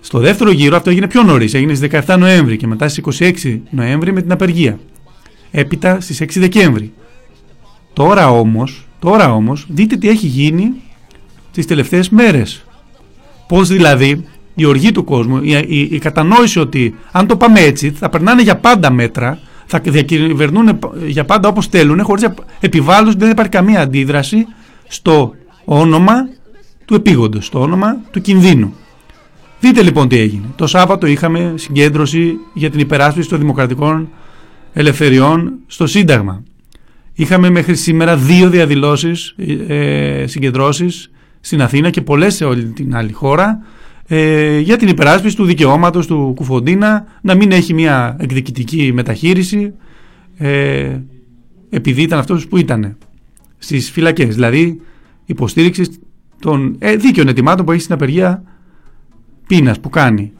Στο δεύτερο γύρο αυτό έγινε πιο νωρίς, έγινε στις 17 Νοέμβρη και μετά στις 26 Νοέμβρη με την απεργία. Έπειτα στις 6 Δεκέμβρη. Τώρα όμως, δείτε τι έχει γίνει τις τελευταίες μέρες. Πώς δηλαδή η οργή του κόσμου, η κατανόηση ότι αν το πάμε έτσι θα περνάνε για πάντα μέτρα, θα διακυβερνούν για πάντα όπως θέλουν, χωρίς επιβάλλωση, δεν υπάρχει καμία αντίδραση στο όνομα του επίγοντος, στο όνομα του κινδύνου. Δείτε λοιπόν τι έγινε. Το Σάββατο είχαμε συγκέντρωση για την υπεράσπιση των δημοκρατικών ελευθεριών στο Σύνταγμα. Είχαμε μέχρι σήμερα 2 διαδηλώσεις, συγκεντρώσεις στην Αθήνα και πολλές σε όλη την άλλη χώρα για την υπεράσπιση του δικαιώματος του Κουφοντίνα να μην έχει μια εκδικητική μεταχείριση επειδή ήταν αυτός που ήταν στις φυλακές. Δηλαδή υποστήριξη των δίκαιων αιτημάτων που έχει στην απεργία πείνας που κάνει.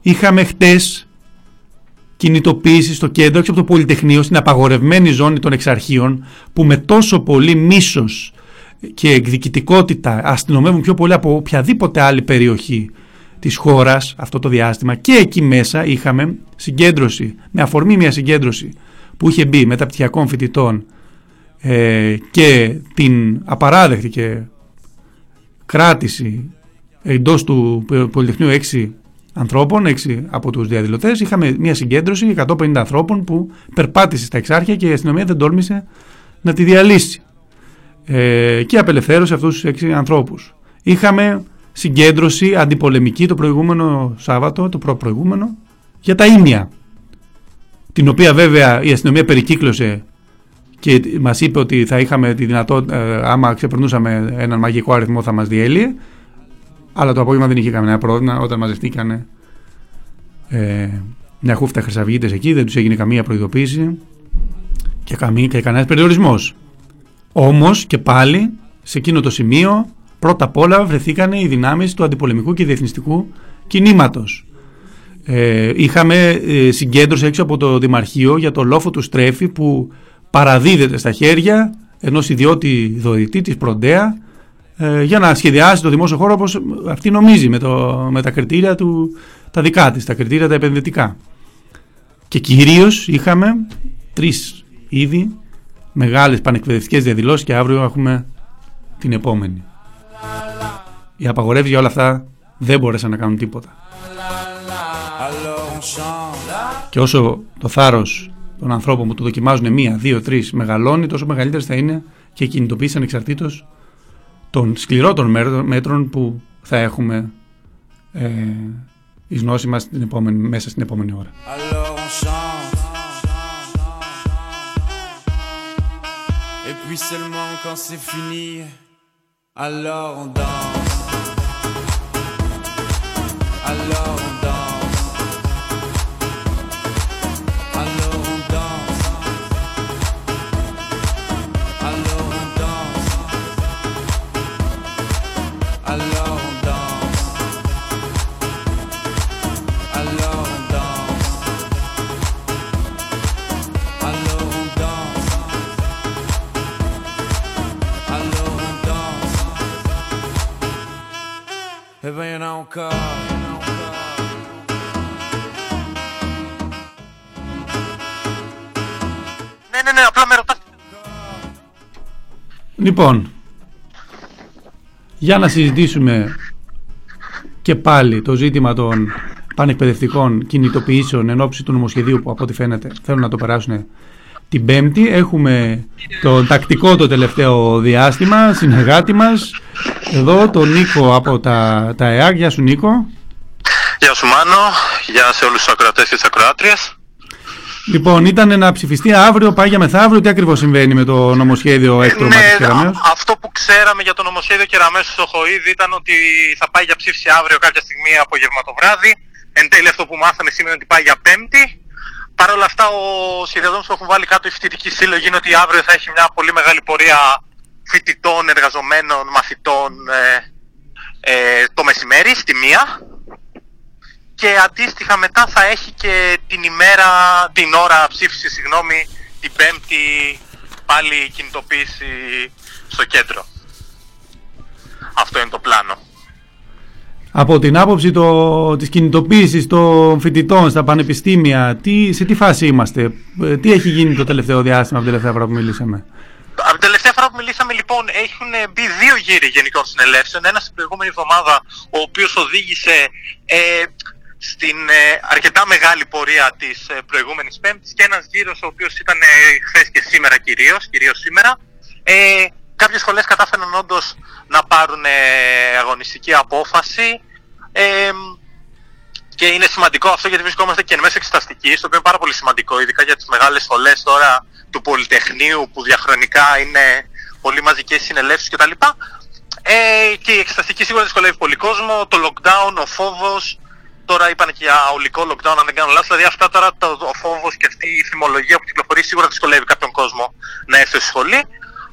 Είχαμε χτες κινητοποίηση στο κέντρο, έξω από το Πολυτεχνείο, στην απαγορευμένη ζώνη των Εξαρχείων, που με τόσο πολύ μίσος και εκδικητικότητα αστυνομεύουν πιο πολύ από οποιαδήποτε άλλη περιοχή της χώρας αυτό το διάστημα. Και εκεί μέσα είχαμε συγκέντρωση, με αφορμή μια συγκέντρωση που είχε μπει μεταπτυχιακών φοιτητών και την απαράδεκτη και κράτηση εντός του Πολυτεχνείου 6 ανθρώπων, 6 από τους διαδηλωτές. Είχαμε μια συγκέντρωση 150 ανθρώπων που περπάτησε στα Εξάρχεια και η αστυνομία δεν τόλμησε να τη διαλύσει και απελευθέρωσε αυτούς τους 6 ανθρώπους. Είχαμε συγκέντρωση αντιπολεμική το προηγούμενο Σάββατο, το προπροηγούμενο, για τα ίμια, την οποία βέβαια η αστυνομία περικύκλωσε και μας είπε ότι θα είχαμε τη δυνατότητα, άμα ξεπερνούσαμε έναν μαγικό αριθμό θα μας διέλυε. Αλλά το απόγευμα δεν είχε κανένα πρόβλημα όταν μαζευτήκανε μια χούφτα χρυσαυγίτες εκεί, δεν τους έγινε καμία προειδοποίηση και κανένας περιορισμός. Όμως και πάλι σε εκείνο το σημείο πρώτα απ' όλα βρεθήκανε οι δυνάμεις του αντιπολεμικού και διεθνιστικού κινήματος. Είχαμε συγκέντρωση έξω από το Δημαρχείο για το λόφο του Στρέφη που παραδίδεται στα χέρια ενός ιδιώτη δωρητή της Προντέα για να σχεδιάσει το δημόσιο χώρο όπως αυτή νομίζει με τα κριτήρια τα δικά της, τα κριτήρια τα επενδυτικά. Και κυρίως είχαμε τρεις ήδη μεγάλες πανεκπαιδευτικές διαδηλώσεις και αύριο έχουμε την επόμενη. Οι απαγορεύσεις για όλα αυτά δεν μπόρεσαν να κάνουν τίποτα. Και όσο το θάρρος των ανθρώπων που το δοκιμάζουν 1, 2, 3 μεγαλώνει, τόσο μεγαλύτερες θα είναι και οι κινητοποιήσεις ανεξαρτήτως των σκληρών μέτρων που θα έχουμε εις γνώση μας μέσα στην επόμενη ώρα. Ναι, απλά με ρωτάτε. Λοιπόν, για να συζητήσουμε και πάλι το ζήτημα των πανεκπαιδευτικών κινητοποιήσεων εν ώψη του νομοσχεδίου που από ό,τι φαίνεται θέλουν να το περάσουν την Πέμπτη. Έχουμε τον τακτικό το τελευταίο διάστημα, συνεργάτη μας, εδώ τον Νίκο από τα ΕΑΚ. Γεια σου Νίκο. Γεια σου Μάνο, γεια σε όλους τους ακροατές και τις ακροάτριες. Λοιπόν, ήταν να ψηφιστεί αύριο, πάει για μεθαύριο. Τι ακριβώς συμβαίνει με το νομοσχέδιο έκτρωμα της Κεραμέως? Αυτό που ξέραμε για το νομοσχέδιο Κεραμέως Χρυσοχοΐδη ήταν ότι θα πάει για ψήφιση αύριο κάποια στιγμή απόγευμα το βράδυ. Εν τέλει αυτό που μάθαμε σήμερα ότι πάει για Πέμπτη. Παρ' όλα αυτά, ο σχεδιασμός που έχουν βάλει κάτω οι φοιτητικοί σύλλογοι είναι ότι αύριο θα έχει μια πολύ μεγάλη πορεία φοιτητών, εργαζομένων, μαθητών το μεσημέρι, στη 1. Και αντίστοιχα μετά θα έχει και την ώρα ψήφιση, την Πέμπτη πάλι κινητοποίηση στο κέντρο. Αυτό είναι το πλάνο. Από την άποψη της κινητοποίησης των φοιτητών στα πανεπιστήμια, σε τι φάση είμαστε? Τι έχει γίνει το τελευταίο διάστημα από την τελευταία φορά που μιλήσαμε? Από την τελευταία φορά που μιλήσαμε, λοιπόν, έχουν μπει 2 γύροι γενικών συνελεύσεων. Ένας την προηγούμενη εβδομάδα, ο οποίος οδήγησε στην αρκετά μεγάλη πορεία της προηγούμενης Πέμπτης, και ένας γύρος ο οποίος ήταν χθες και σήμερα κυρίως σήμερα. Κάποιες σχολές κατάφεραν όντως να πάρουν αγωνιστική απόφαση και είναι σημαντικό αυτό γιατί βρισκόμαστε και εν μέσω εξεταστικής, το οποίο είναι πάρα πολύ σημαντικό, ειδικά για τις μεγάλες σχολές τώρα του Πολυτεχνείου που διαχρονικά είναι πολύ μαζικές συνελεύσεις κτλ. Και η εξεταστική σίγουρα δυσκολεύει πολύ κόσμο, το lockdown, ο φόβος. Τώρα είπαν και για ολικό lockdown, αν δεν κάνω λάθος. Δηλαδή, αυτά τώρα ο φόβος και αυτή η θυμολογία που κυκλοφορεί σίγουρα δυσκολεύει κάποιον κόσμο να έρθει στη σχολή.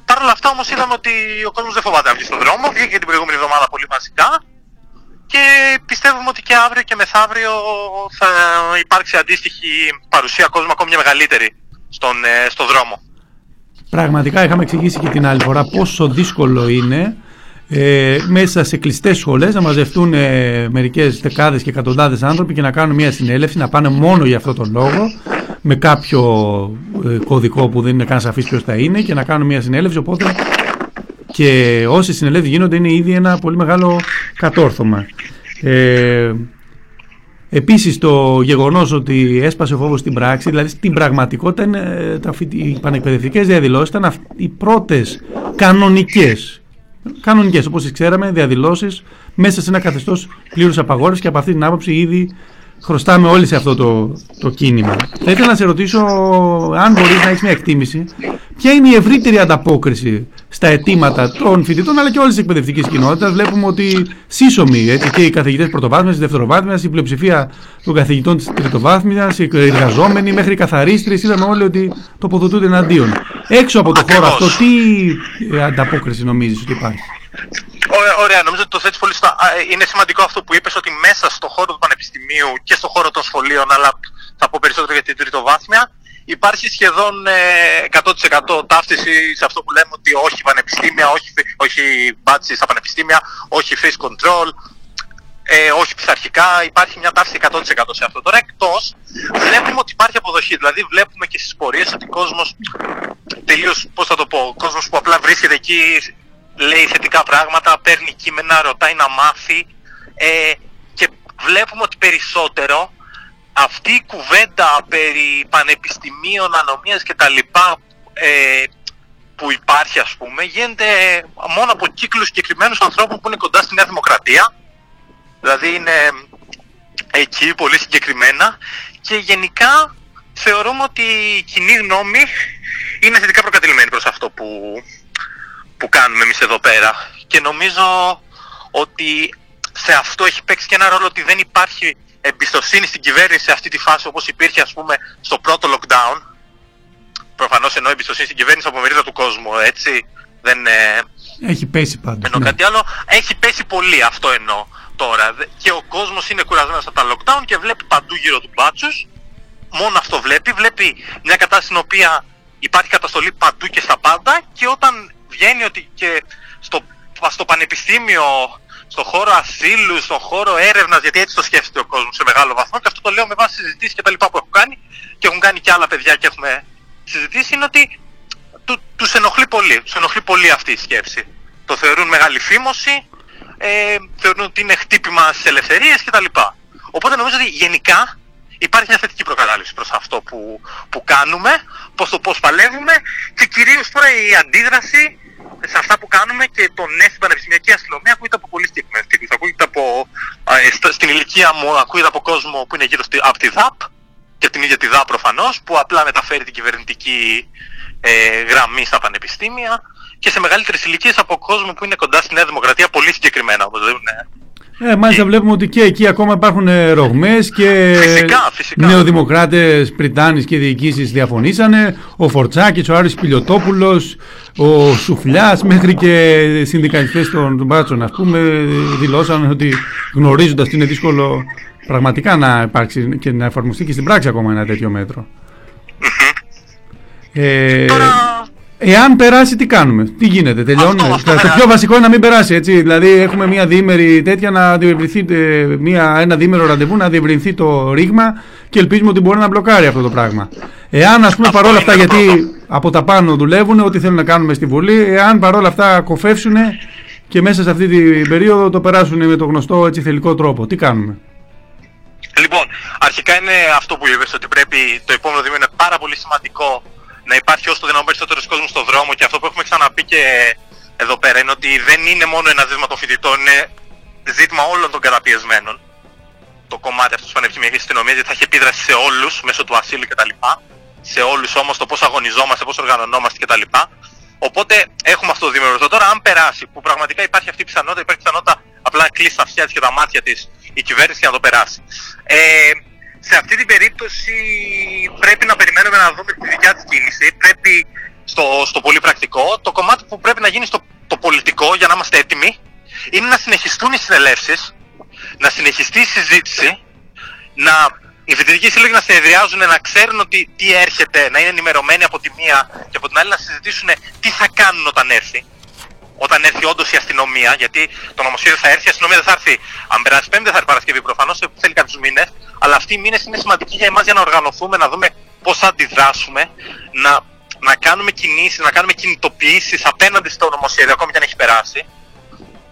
Παρ' όλα αυτά, όμως, είδαμε ότι ο κόσμος δεν φοβάται να βγει στον δρόμο. Βγήκε και την προηγούμενη εβδομάδα πολύ βασικά. Και πιστεύουμε ότι και αύριο και μεθαύριο θα υπάρξει αντίστοιχη παρουσία κόσμου, ακόμη μια μεγαλύτερη στον δρόμο. Πραγματικά, είχαμε εξηγήσει και την άλλη φορά πόσο δύσκολο είναι. Μέσα σε κλειστές σχολές να μαζευτούν μερικές δεκάδες και εκατοντάδες άνθρωποι και να κάνουν μια συνέλευση, να πάνε μόνο για αυτό τον λόγο, με κάποιο κωδικό που δεν είναι καν σαφής ποιος θα είναι, και να κάνουν μια συνέλευση. Οπότε και όσοι συνελεύσεις γίνονται είναι ήδη ένα πολύ μεγάλο κατόρθωμα. Επίσης το γεγονός ότι έσπασε ο φόβος στην πράξη, δηλαδή στην πραγματικότητα οι πανεκπαιδευτικές διαδηλώσεις ήταν οι πρώτες κανονικές, όπως τις ξέραμε, διαδηλώσεις μέσα σε ένα καθεστώς πλήρους απαγόρευσης, και από αυτή την άποψη ήδη χρωστάμε όλοι σε αυτό το κίνημα. Θα ήθελα να σε ρωτήσω, αν μπορείς να έχεις μια εκτίμηση, ποια είναι η ευρύτερη ανταπόκριση στα αιτήματα των φοιτητών αλλά και όλης της εκπαιδευτικής κοινότητας. Βλέπουμε ότι σύσσωμοι, και οι καθηγητές πρωτοβάθμιας, της δευτεροβάθμιας, η πλειοψηφία των καθηγητών της τριτοβάθμιας, οι εργαζόμενοι, μέχρι οι καθαρίστρες, είδαμε όλοι ότι τοποθετούνται εναντίον. Έξω από το χώρο αυτό, τι ανταπόκριση νομίζεις ότι υπάρχει? Ωραία, νομίζω ότι το θέτεις πολύ σωστά. Είναι σημαντικό αυτό που είπες, ότι μέσα στον χώρο του πανεπιστημίου και στον χώρο των σχολείων, αλλά θα πω περισσότερο για την τριτοβάθμια, υπάρχει σχεδόν 100% ταύτιση σε αυτό που λέμε ότι όχι πανεπιστήμια, όχι μπάτση στα πανεπιστήμια, όχι face control, όχι πειθαρχικά. Υπάρχει μια ταύτιση 100% σε αυτό. Τώρα εκτός βλέπουμε ότι υπάρχει αποδοχή. Δηλαδή βλέπουμε και στις πορείες ότι κόσμος τελείως, πώς θα το πω, κόσμος που απλά βρίσκεται εκεί, λέει θετικά πράγματα, παίρνει κείμενα, ρωτάει να μάθει, και βλέπουμε ότι περισσότερο αυτή η κουβέντα περί πανεπιστημίων, ανομίας και τα λοιπά, που υπάρχει, ας πούμε, γίνεται μόνο από κύκλους συγκεκριμένους ανθρώπων που είναι κοντά στη Νέα Δημοκρατία, δηλαδή είναι εκεί πολύ συγκεκριμένα, και γενικά θεωρούμε ότι η κοινή γνώμη είναι θετικά προκατειλημμένη προς αυτό που κάνουμε εμείς εδώ πέρα, και νομίζω ότι σε αυτό έχει παίξει και ένα ρόλο ότι δεν υπάρχει εμπιστοσύνη στην κυβέρνηση σε αυτή τη φάση, όπως υπήρχε, ας πούμε, στο πρώτο lockdown. Προφανώς εννοώ εμπιστοσύνη στην κυβέρνηση από μερίδα του κόσμου, έτσι. Έχει πέσει πάντα. Ενώ κάτι άλλο, έχει πέσει πολύ, αυτό εννοώ τώρα. Και ο κόσμος είναι κουρασμένος από τα lockdown και βλέπει παντού γύρω του μπάτσους. Μόνο αυτό βλέπει. Βλέπει μια κατάσταση στην οποία υπάρχει καταστολή παντού και στα πάντα, και όταν βγαίνει ότι και στο πανεπιστήμιο, στον χώρο ασύλου, στον χώρο έρευνας, γιατί έτσι το σκέφτεται ο κόσμος σε μεγάλο βαθμό, και αυτό το λέω με βάση συζητήσεις και τα λοιπά που έχω κάνει και έχουν κάνει και άλλα παιδιά και έχουμε συζητήσει, είναι ότι τους ενοχλεί πολύ. Τους ενοχλεί πολύ αυτή η σκέψη. Το θεωρούν μεγάλη φήμωση, θεωρούν ότι είναι χτύπημα στις ελευθερίες και τα λοιπά. Οπότε νομίζω ότι γενικά υπάρχει μια θετική προκατάληψη προς αυτό που κάνουμε, πώς παλεύουμε, και κυρίως τώρα η αντίδραση σε αυτά που κάνουμε και το ναι στην πανεπιστημιακή αστυνομία ακούγεται από πολλοί στιγμές. Ακούγεται στην ηλικία μου, ακούγεται από κόσμο που είναι γύρω από τη ΔΑΠ και την ίδια τη ΔΑΠ προφανώς, που απλά μεταφέρει την κυβερνητική γραμμή στα πανεπιστήμια, και σε μεγαλύτερες ηλικίες από κόσμο που είναι κοντά στη Νέα Δημοκρατία, πολύ συγκεκριμένα, όπως δεν είναι. Μάλιστα βλέπουμε ότι και εκεί ακόμα υπάρχουν ρογμές και φυσικά. Νεοδημοκράτες, πριτάνης και διοικήσεις διαφωνήσανε, ο Φορτσάκης, ο Άρης Πιλιοτόπουλος, ο Σουφλιάς, μέχρι και συνδικαλιστές των μπάτσων, ας πούμε, δηλώσαν ότι γνωρίζοντας ότι είναι δύσκολο πραγματικά να υπάρξει και να εφαρμοστεί και στην πράξη ακόμα ένα τέτοιο μέτρο. Εάν περάσει, τι κάνουμε, τι γίνεται, τελειώνουμε. Το πιο βασικό είναι να μην περάσει, έτσι. Δηλαδή, έχουμε μια διήμερη τέτοια να διευρυνθεί, ένα διήμερο ραντεβού να διευρυνθεί το ρήγμα, και ελπίζουμε ότι μπορεί να μπλοκάρει αυτό το πράγμα. Εάν, ας πούμε, παρόλα αυτά, γιατί από τα πάνω δουλεύουν, ό,τι θέλουν να κάνουμε στη Βουλή, εάν παρόλα αυτά κοφεύσουν και μέσα σε αυτή την περίοδο το περάσουν με το γνωστό έτσι θελικό τρόπο, τι κάνουμε. Λοιπόν, αρχικά είναι αυτό που είπες, ότι πρέπει το επόμενο δίμηνο είναι πάρα πολύ σημαντικό να υπάρχει όσο το δυνατόν περισσότερος κόσμος στον δρόμο, και αυτό που έχουμε ξαναπεί και εδώ πέρα είναι ότι δεν είναι μόνο ένα ζήτημα των φοιτητών, είναι ζήτημα όλων των καταπιεσμένων. Το κομμάτι αυτής της πανεπιστημιακής αστυνομίας, γιατί θα έχει επίδραση σε όλους μέσω του ασύλου κτλ. Σε όλους όμως το πώς αγωνιζόμαστε, πώς οργανωνόμαστε κτλ. Οπότε έχουμε αυτό το δημιουργικό. Τώρα, αν περάσει, που πραγματικά υπάρχει αυτή η πιθανότητα, υπάρχει πιθανότητα απλά κλείσει τα αυτιά της και τα μάτια της η κυβέρνηση για να το περάσει. Σε αυτή την περίπτωση πρέπει να περιμένουμε να δούμε τη δικιά της κίνηση. Πρέπει στο πολύ πρακτικό, το κομμάτι που πρέπει να γίνει στο πολιτικό για να είμαστε έτοιμοι, είναι να συνεχιστούν οι συνελεύσεις, να συνεχιστεί η συζήτηση, οι φοιτητικοί σύλλογοι να συνεδριάζουν, να ξέρουν ότι τι έρχεται, να είναι ενημερωμένοι από τη μία, και από την άλλη να συζητήσουν τι θα κάνουν όταν έρθει όντως η αστυνομία, γιατί το νομοσχέδιο θα έρθει, η αστυνομία δεν θα έρθει. Αν περάσει Πέμπτη, δεν θα έρθει Παρασκευή προφανώς, θέλει κάποιους μήνες. Αλλά αυτοί οι μήνες είναι σημαντικοί για εμάς για να οργανωθούμε, να δούμε πώς θα αντιδράσουμε, να κάνουμε κινήσεις, να κάνουμε κινητοποιήσεις απέναντι στο νομοσχέδιο, ακόμη και αν έχει περάσει.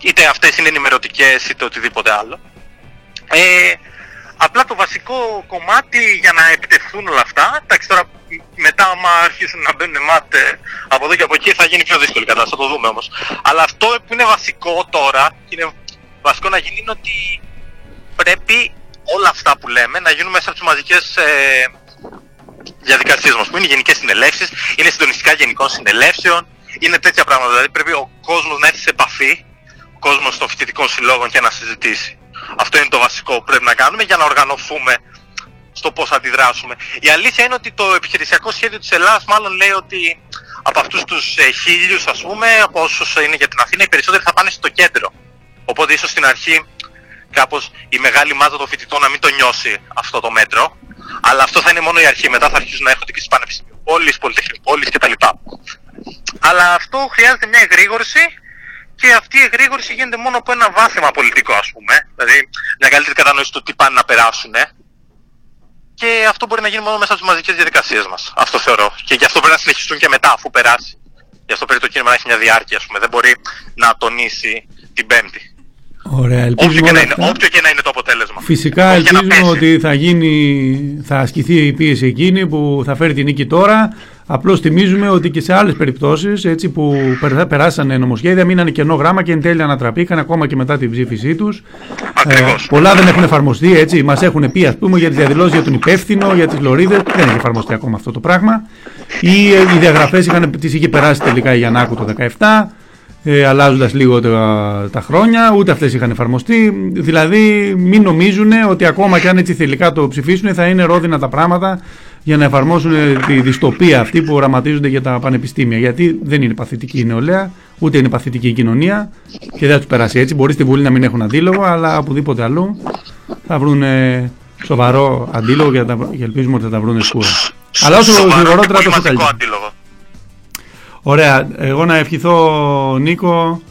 Είτε αυτές είναι ενημερωτικές, είτε οτιδήποτε άλλο. Απλά το βασικό κομμάτι για να επιτευχθούν όλα αυτά, εντάξει, τώρα μετά άμα αρχίσουν να μπαίνουν ΜΑΤ από εδώ και από εκεί θα γίνει πιο δύσκολη κατάσταση, θα το δούμε όμως. Αλλά αυτό που είναι βασικό τώρα, είναι βασικό να γίνει, είναι ότι πρέπει όλα αυτά που λέμε να γίνουν μέσα από τις μαζικές διαδικασίες μας, που είναι γενικές συνελεύσεις, είναι συντονιστικά γενικών συνελεύσεων, είναι τέτοια πράγματα, δηλαδή πρέπει ο κόσμος να έρθει σε επαφή, ο κόσμος των φοιτητικών συλλόγων, και να συζητήσει. Αυτό είναι το βασικό που πρέπει να κάνουμε για να οργανωθούμε στο πώς αντιδράσουμε. Η αλήθεια είναι ότι το επιχειρησιακό σχέδιο της Ελλάδας μάλλον λέει ότι από αυτούς τους 1.000, ας πούμε, από όσους είναι για την Αθήνα, οι περισσότεροι θα πάνε στο κέντρο. Οπότε ίσως στην αρχή κάπως η μεγάλη μάζα των φοιτητών να μην το νιώσει αυτό το μέτρο. Αλλά αυτό θα είναι μόνο η αρχή. Μετά θα αρχίσουν να έρχονται και στις πανεπιστημίου πόλεις, πολυτεχνείο πόλεις κτλ. Αλλά αυτό χρειάζεται μια εγρήγορση και αυτή η εγρήγορση γίνεται μόνο από ένα βάθημα πολιτικό, ας πούμε. Δηλαδή μια καλύτερη κατανόηση του τι πάνε να περάσουν. Και αυτό μπορεί να γίνει μόνο μέσα από τις μαζικές διαδικασίες μας. Αυτό θεωρώ. Και γι' αυτό πρέπει να συνεχιστούν και μετά, αφού περάσει. Γι' αυτό πρέπει το κίνημα να έχει μια διάρκεια, ας πούμε. Δεν μπορεί να τονίσει την Πέμπτη. Ωραία, όποιο, και να είναι, όποιο και να είναι το αποτέλεσμα. Φυσικά ελπίζουμε ότι θα ασκηθεί η πίεση εκείνη που θα φέρει την νίκη τώρα. Απλώς θυμίζουμε ότι και σε άλλες περιπτώσεις, έτσι, που περάσανε νομοσχέδια, μείνανε κενό γράμμα και εν τέλει ανατραπήκαν ακόμα και μετά την ψήφισή τους. Πολλά δεν έχουν εφαρμοστεί, έτσι. Μας έχουν πει, ας πούμε, για τις διαδηλώσεις για τον υπεύθυνο, για τις λωρίδες. Δεν έχει εφαρμοστεί ακόμα αυτό το πράγμα. Οι διαγραφές τις είχε περάσει τελικά η Γιαννάκου το 2017. Αλλάζοντας λίγο τα χρόνια, ούτε αυτές είχαν εφαρμοστεί. Δηλαδή μην νομίζουν ότι ακόμα και αν έτσι θελικά το ψηφίσουν θα είναι ρόδινα τα πράγματα για να εφαρμόσουν τη δυστοπία αυτή που οραματίζονται για τα πανεπιστήμια. Γιατί δεν είναι παθητική η νεολαία, ούτε είναι παθητική η κοινωνία και δεν θα τους περάσει έτσι. Μπορεί στη Βουλή να μην έχουν αντίλογο, αλλά οπουδήποτε αλλού θα βρουν σοβαρό αντίλογο και ελπίζουμε ότι θα τα βρουν σκούρα. Αλλά όσο γρηγορότερα τόσο καλύτερα. Ωραία, εγώ να ευχηθώ, Νίκο,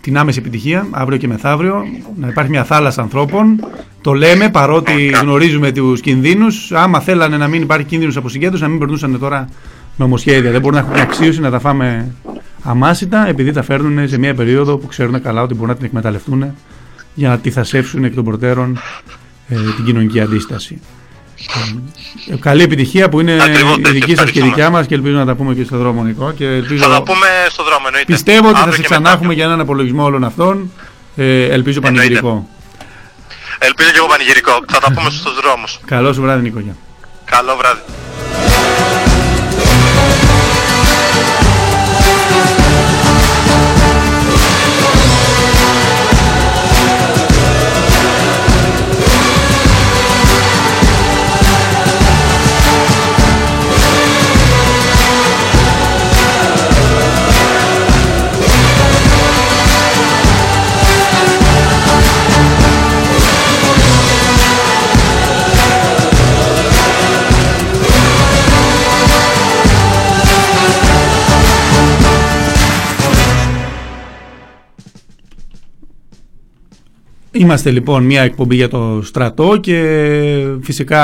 την άμεση επιτυχία, αύριο και μεθαύριο, να υπάρχει μια θάλασσα ανθρώπων. Το λέμε, παρότι γνωρίζουμε τους κινδύνους. Άμα θέλανε να μην υπάρχει κίνδυνος από συγκέντρωση, να μην περνούσαν τώρα νομοσχέδια. Δεν μπορούν να έχουν αξίωση να τα φάμε αμάσιτα, επειδή τα φέρνουν σε μια περίοδο που ξέρουν καλά ότι μπορούν να την εκμεταλλευτούν για να τη θασεύσουν εκ των προτέρων την κοινωνική αντίσταση. Καλή επιτυχία που είναι η δική σας και η δικιά μας, και ελπίζω να τα πούμε και στο δρόμο, Νικό, και ελπίζω... Θα τα πούμε στο δρόμο, εννοείται. Πιστεύω ότι θα σε ξανάχουμε για έναν απολογισμό όλων αυτών. Ελπίζω πανηγυρικό. Ελπίζω και εγώ πανηγυρικό. Θα τα πούμε στους δρόμους. Καλό σου βράδυ, Νικό. Καλό βράδυ. Είμαστε λοιπόν μια εκπομπή για το στρατό και φυσικά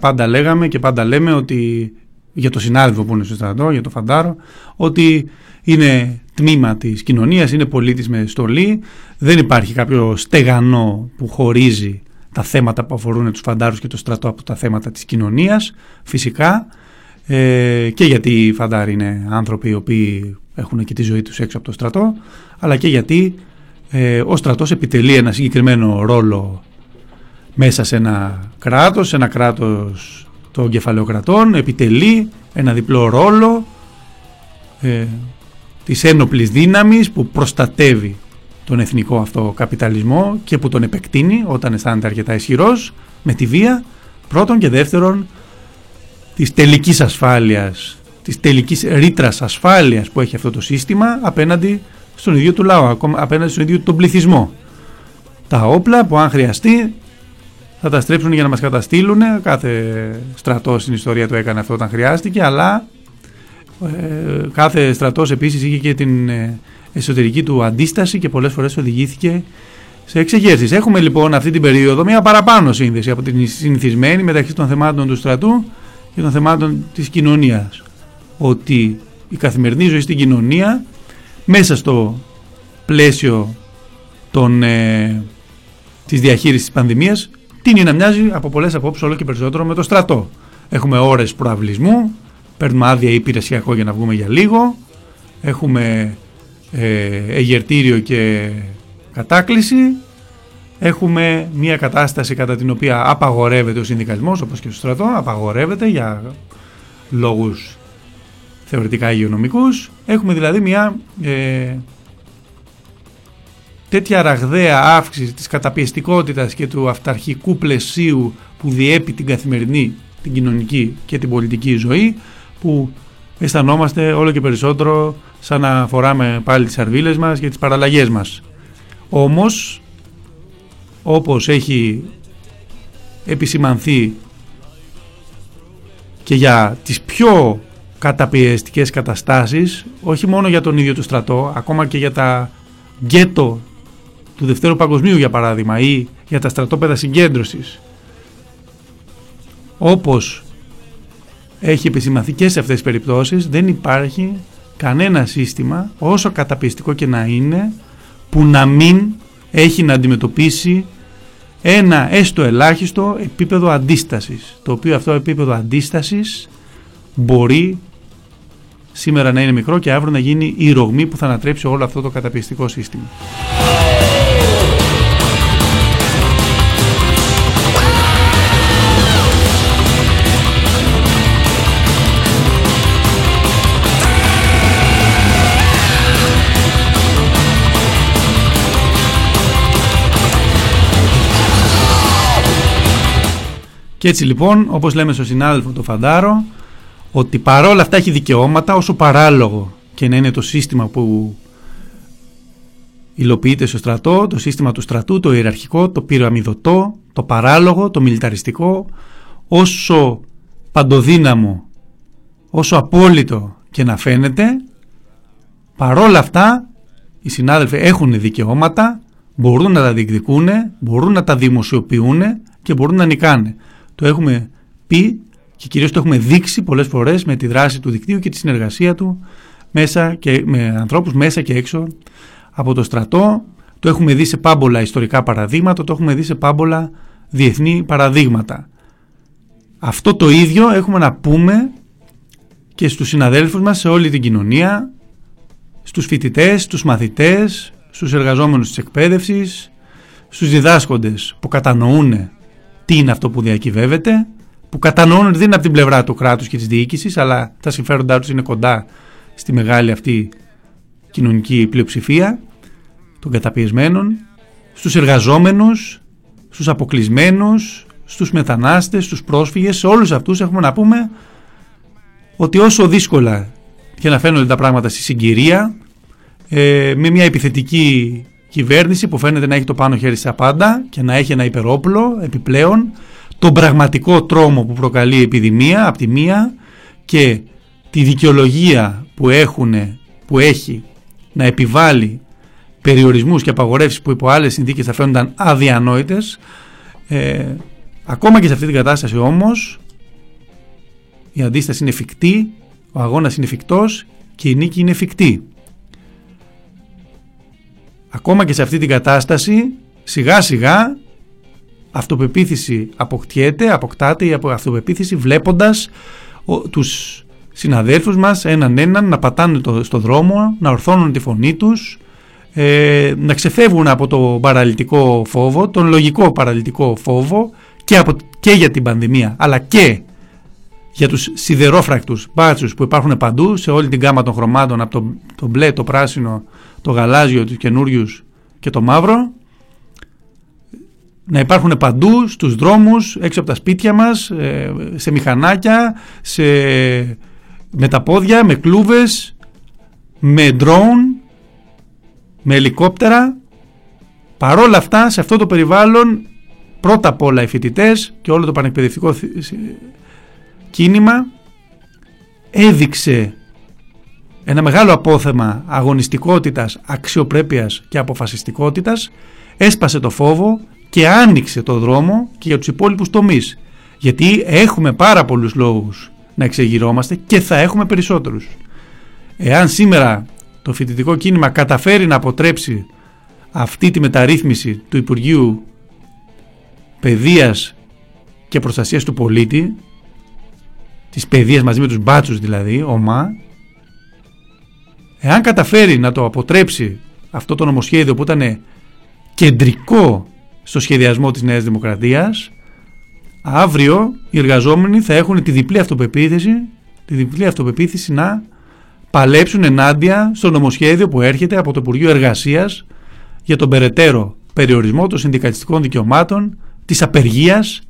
πάντα λέγαμε και πάντα λέμε ότι για το συνάδελφο που είναι στο στρατό, για το φαντάρο, ότι είναι τμήμα της κοινωνίας, είναι πολίτης με στολή. Δεν υπάρχει κάποιο στεγανό που χωρίζει τα θέματα που αφορούν τους φαντάρους και το στρατό από τα θέματα της κοινωνίας, φυσικά, και γιατί οι φαντάροι είναι άνθρωποι οι οποίοι έχουν και τη ζωή τους έξω από το στρατό, αλλά και γιατί ο στρατός επιτελεί ένα συγκεκριμένο ρόλο μέσα σε ένα κράτος, των κεφαλαιοκρατών, επιτελεί ένα διπλό ρόλο της ένοπλης δύναμης που προστατεύει τον εθνικό αυτό καπιταλισμό και που τον επεκτείνει όταν αισθάνεται αρκετά ισχυρός με τη βία, πρώτον, και δεύτερον της τελικής ασφάλειας, της τελικής ρήτρας ασφάλειας που έχει αυτό το σύστημα απέναντι στον ίδιο του λαό, απέναντι στον ίδιο τον πληθυσμό. Τα όπλα που αν χρειαστεί θα τα στρέψουν για να μας καταστήλουν. Κάθε στρατός στην ιστορία το έκανε αυτό όταν χρειάστηκε, αλλά κάθε στρατός επίσης είχε και την εσωτερική του αντίσταση και πολλές φορές οδηγήθηκε σε εξεγέρσεις. Έχουμε λοιπόν αυτή την περίοδο μια παραπάνω σύνδεση από την συνηθισμένη μεταξύ των θεμάτων του στρατού και των θεμάτων της κοινωνίας. Ότι η καθημερινή ζωή στην κοινωνία, μέσα στο πλαίσιο της διαχείρισης της πανδημίας, τείνει να μοιάζει από πολλές απόψεις όλο και περισσότερο με το στρατό. Έχουμε ώρες προαυλισμού, παίρνουμε άδεια υπηρεσιακό για να βγούμε για λίγο, έχουμε εγερτήριο και κατάκληση, έχουμε μια κατάσταση κατά την οποία απαγορεύεται ο συνδικαλισμός, όπως και στο στρατό, απαγορεύεται για λόγους θεωρητικά υγειονομικούς. Έχουμε δηλαδή μια τέτοια ραγδαία αύξηση της καταπιεστικότητας και του αυταρχικού πλαισίου που διέπει την καθημερινή, την κοινωνική και την πολιτική ζωή, που αισθανόμαστε όλο και περισσότερο σαν να φοράμε πάλι τις αρβίλες μας και τις παραλλαγές μας. Όμως, όπως έχει επισημανθεί και για τις πιο καταπιεστικές καταστάσεις, όχι μόνο για τον ίδιο του στρατό, ακόμα και για τα γκέτο του Δευτέρου Παγκοσμίου για παράδειγμα, ή για τα στρατόπεδα συγκέντρωσης, όπως έχει επισημανθεί και σε αυτές τις περιπτώσεις, δεν υπάρχει κανένα σύστημα, όσο καταπιεστικό και να είναι, που να μην έχει να αντιμετωπίσει ένα έστω ελάχιστο επίπεδο αντίστασης, το οποίο αυτό επίπεδο αντίστασης μπορεί σήμερα να είναι μικρό και αύριο να γίνει η ρογμή που θα ανατρέψει όλο αυτό το καταπιεστικό σύστημα. Και έτσι λοιπόν, όπως λέμε στον συνάδελφο το Φαντάρο, ότι παρόλα αυτά έχει δικαιώματα, όσο παράλογο και να είναι το σύστημα που υλοποιείται στο στρατό, το σύστημα του στρατού, το ιεραρχικό, το πυραμιδωτό, το παράλογο, το μιλιταριστικό, όσο παντοδύναμο, όσο απόλυτο και να φαίνεται, παρόλα αυτά οι συνάδελφοι έχουν δικαιώματα, μπορούν να τα διεκδικούν, μπορούν να τα δημοσιοποιούν και μπορούν να νικάνε. Το έχουμε πει και κυρίως το έχουμε δείξει πολλές φορές με τη δράση του δικτύου και τη συνεργασία του μέσα και με ανθρώπους μέσα και έξω από το στρατό. Το έχουμε δει σε πάμπολα ιστορικά παραδείγματα, το έχουμε δει σε πάμπολα διεθνή παραδείγματα. Αυτό το ίδιο έχουμε να πούμε και στους συναδέλφους μας, σε όλη την κοινωνία, στους φοιτητές, στους μαθητές, στους εργαζόμενους της εκπαίδευσης, στους διδάσκοντες που κατανοούν τι είναι αυτό που διακυβεύεται, που κατανοούν ότι δεν είναι από την πλευρά του κράτους και της διοίκησης, αλλά τα συμφέροντά τους είναι κοντά στη μεγάλη αυτή κοινωνική πλειοψηφία των καταπιεσμένων, στους εργαζόμενους, στους αποκλεισμένους, στους μετανάστες, στους πρόσφυγες. Σε όλους αυτούς έχουμε να πούμε ότι όσο δύσκολα και να φαίνονται τα πράγματα στη συγκυρία, με μια επιθετική κυβέρνηση που φαίνεται να έχει το πάνω χέρι στα πάντα και να έχει ένα υπερόπλο επιπλέον, τον πραγματικό τρόμο που προκαλεί η επιδημία από τη μία και τη δικαιολογία που έχει να επιβάλλει περιορισμούς και απαγορεύσεις που υπό άλλες συνθήκες θα φαίνονταν αδιανόητες. Ακόμα και σε αυτή την κατάσταση όμως η αντίσταση είναι εφικτή, ο αγώνας είναι εφικτός και η νίκη είναι εφικτή. Ακόμα και σε αυτή την κατάσταση, σιγά σιγά αυτοπεποίθηση αποκτάται, η αυτοπεποίθηση, βλέποντας τους συναδέλφους μας έναν έναν να πατάνε στο δρόμο, να ορθώνουν τη φωνή τους, να ξεφεύγουν από το παραλυτικό φόβο, τον λογικό παραλυτικό φόβο και για την πανδημία, αλλά και για τους σιδερόφρακτους μπάτσους που υπάρχουν παντού σε όλη την γάμα των χρωμάτων, από το μπλε, το πράσινο, το γαλάζιο, τους καινούριους και το μαύρο, να υπάρχουν παντού, στους δρόμους, έξω από τα σπίτια μας, σε μηχανάκια, με τα πόδια, με κλούβες, με ντρόουν, με ελικόπτερα. Παρόλα αυτά, σε αυτό το περιβάλλον, πρώτα απ' όλα οι φοιτητές και όλο το πανεκπαιδευτικό κίνημα έδειξε ένα μεγάλο απόθεμα αγωνιστικότητας, αξιοπρέπειας και αποφασιστικότητας, έσπασε το φόβο και άνοιξε το δρόμο και για τους υπόλοιπους τομείς. Γιατί έχουμε πάρα πολλούς λόγους να εξεγυρώμαστε και θα έχουμε περισσότερους. Εάν σήμερα το φοιτητικό κίνημα καταφέρει να αποτρέψει αυτή τη μεταρρύθμιση του Υπουργείου Παιδείας και Προστασίας του Πολίτη, της παιδείας μαζί με τους μπάτσους δηλαδή, εάν καταφέρει να το αποτρέψει αυτό το νομοσχέδιο που ήταν κεντρικό στο σχεδιασμό της Νέας Δημοκρατίας, αύριο οι εργαζόμενοι θα έχουν τη διπλή αυτοπεποίθηση να παλέψουν ενάντια στο νομοσχέδιο που έρχεται από το Υπουργείο Εργασίας για τον περαιτέρω περιορισμό των συνδικαλιστικών δικαιωμάτων, της απεργίας.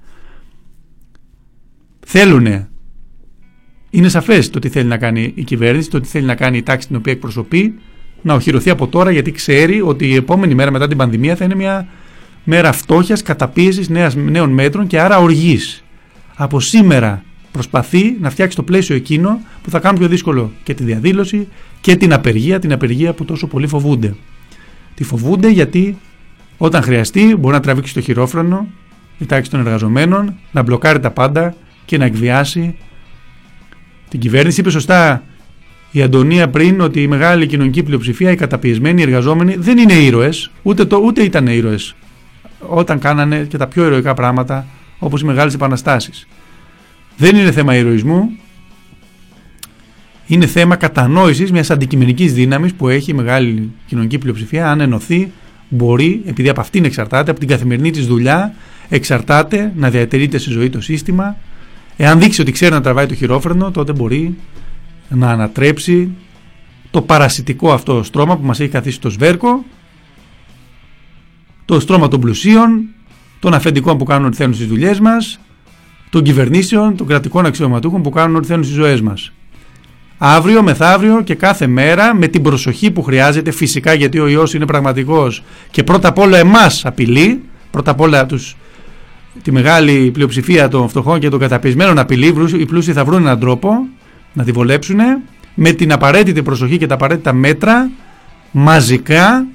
Θέλουνε Είναι σαφές το τι θέλει να κάνει η κυβέρνηση, το τι θέλει να κάνει η τάξη την οποία εκπροσωπεί, να οχυρωθεί από τώρα, γιατί ξέρει ότι η επόμενη μέρα μετά την πανδημία θα είναι μια μέρα φτώχειας, καταπίεσης νέων μέτρων και άρα οργής. Από σήμερα προσπαθεί να φτιάξει το πλαίσιο εκείνο που θα κάνει πιο δύσκολο και τη διαδήλωση και την απεργία που τόσο πολύ φοβούνται. Τη φοβούνται γιατί όταν χρειαστεί μπορεί να τραβήξει το χειρόφρονο η τάξη των εργαζομένων, να μπλοκάρει τα πάντα και να εκβιάσει την κυβέρνηση. Είπε σωστά η Αντωνία πριν ότι η μεγάλη κοινωνική πλειοψηφία, οι καταπιεσμένοι, οι εργαζόμενοι δεν είναι ήρωες, ούτε ήταν ήρωες όταν κάνανε και τα πιο ηρωικά πράγματα όπως οι μεγάλες επαναστάσεις. Δεν είναι θέμα ηρωισμού, είναι θέμα κατανόησης μιας αντικειμενικής δύναμης που έχει η μεγάλη κοινωνική πλειοψηφία. Αν ενωθεί μπορεί, επειδή από αυτήν εξαρτάται, από την καθημερινή της δουλειά εξαρτάται να διατηρείται στη ζωή το σύστημα. Εάν δείξει ότι ξέρει να τραβάει το χειρόφρενο, τότε μπορεί να ανατρέψει το παρασιτικό αυτό στρώμα που μας έχει καθίσει το σβέρκο, το στρώμα των πλουσίων, των αφεντικών που κάνουν ό,τι θέλουν στις δουλειές μας, των κυβερνήσεων, των κρατικών αξιωματούχων που κάνουν ό,τι θέλουν στις ζωές μας. Αύριο, μεθαύριο και κάθε μέρα, με την προσοχή που χρειάζεται φυσικά, γιατί ο ιός είναι πραγματικός και πρώτα απ' όλα εμάς απειλεί, πρώτα απ' όλα τη μεγάλη πλειοψηφία των φτωχών και των καταπιεσμένων απειλή. Οι πλούσιοι θα βρουν έναν τρόπο να τη βολέψουν με την απαραίτητη προσοχή και τα απαραίτητα μέτρα, μαζικά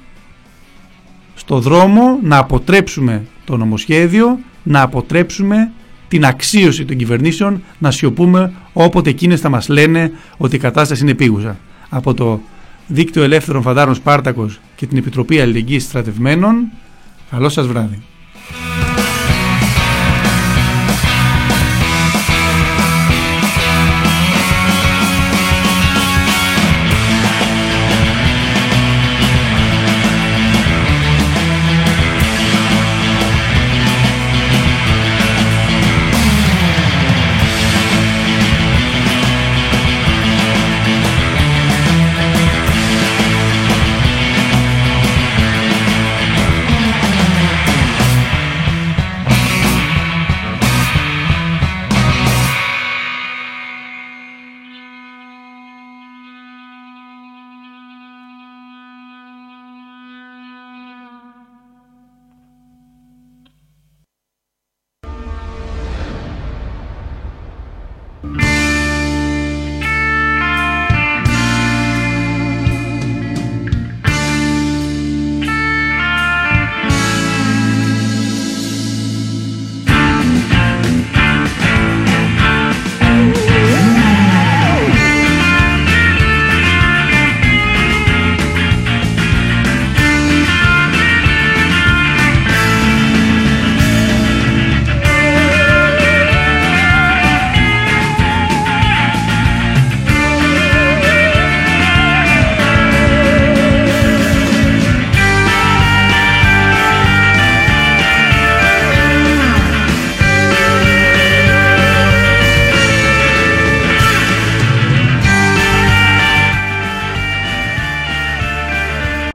στο δρόμο να αποτρέψουμε το νομοσχέδιο, να αποτρέψουμε την αξίωση των κυβερνήσεων, να σιωπούμε όποτε εκείνες θα μας λένε ότι η κατάσταση είναι επίγουσα. Από το Δίκτυο Ελεύθερων Φαντάρων Σπάρτακος και την Επιτροπή Αλληλεγγύης Στρατευμένων, καλό σας βράδυ.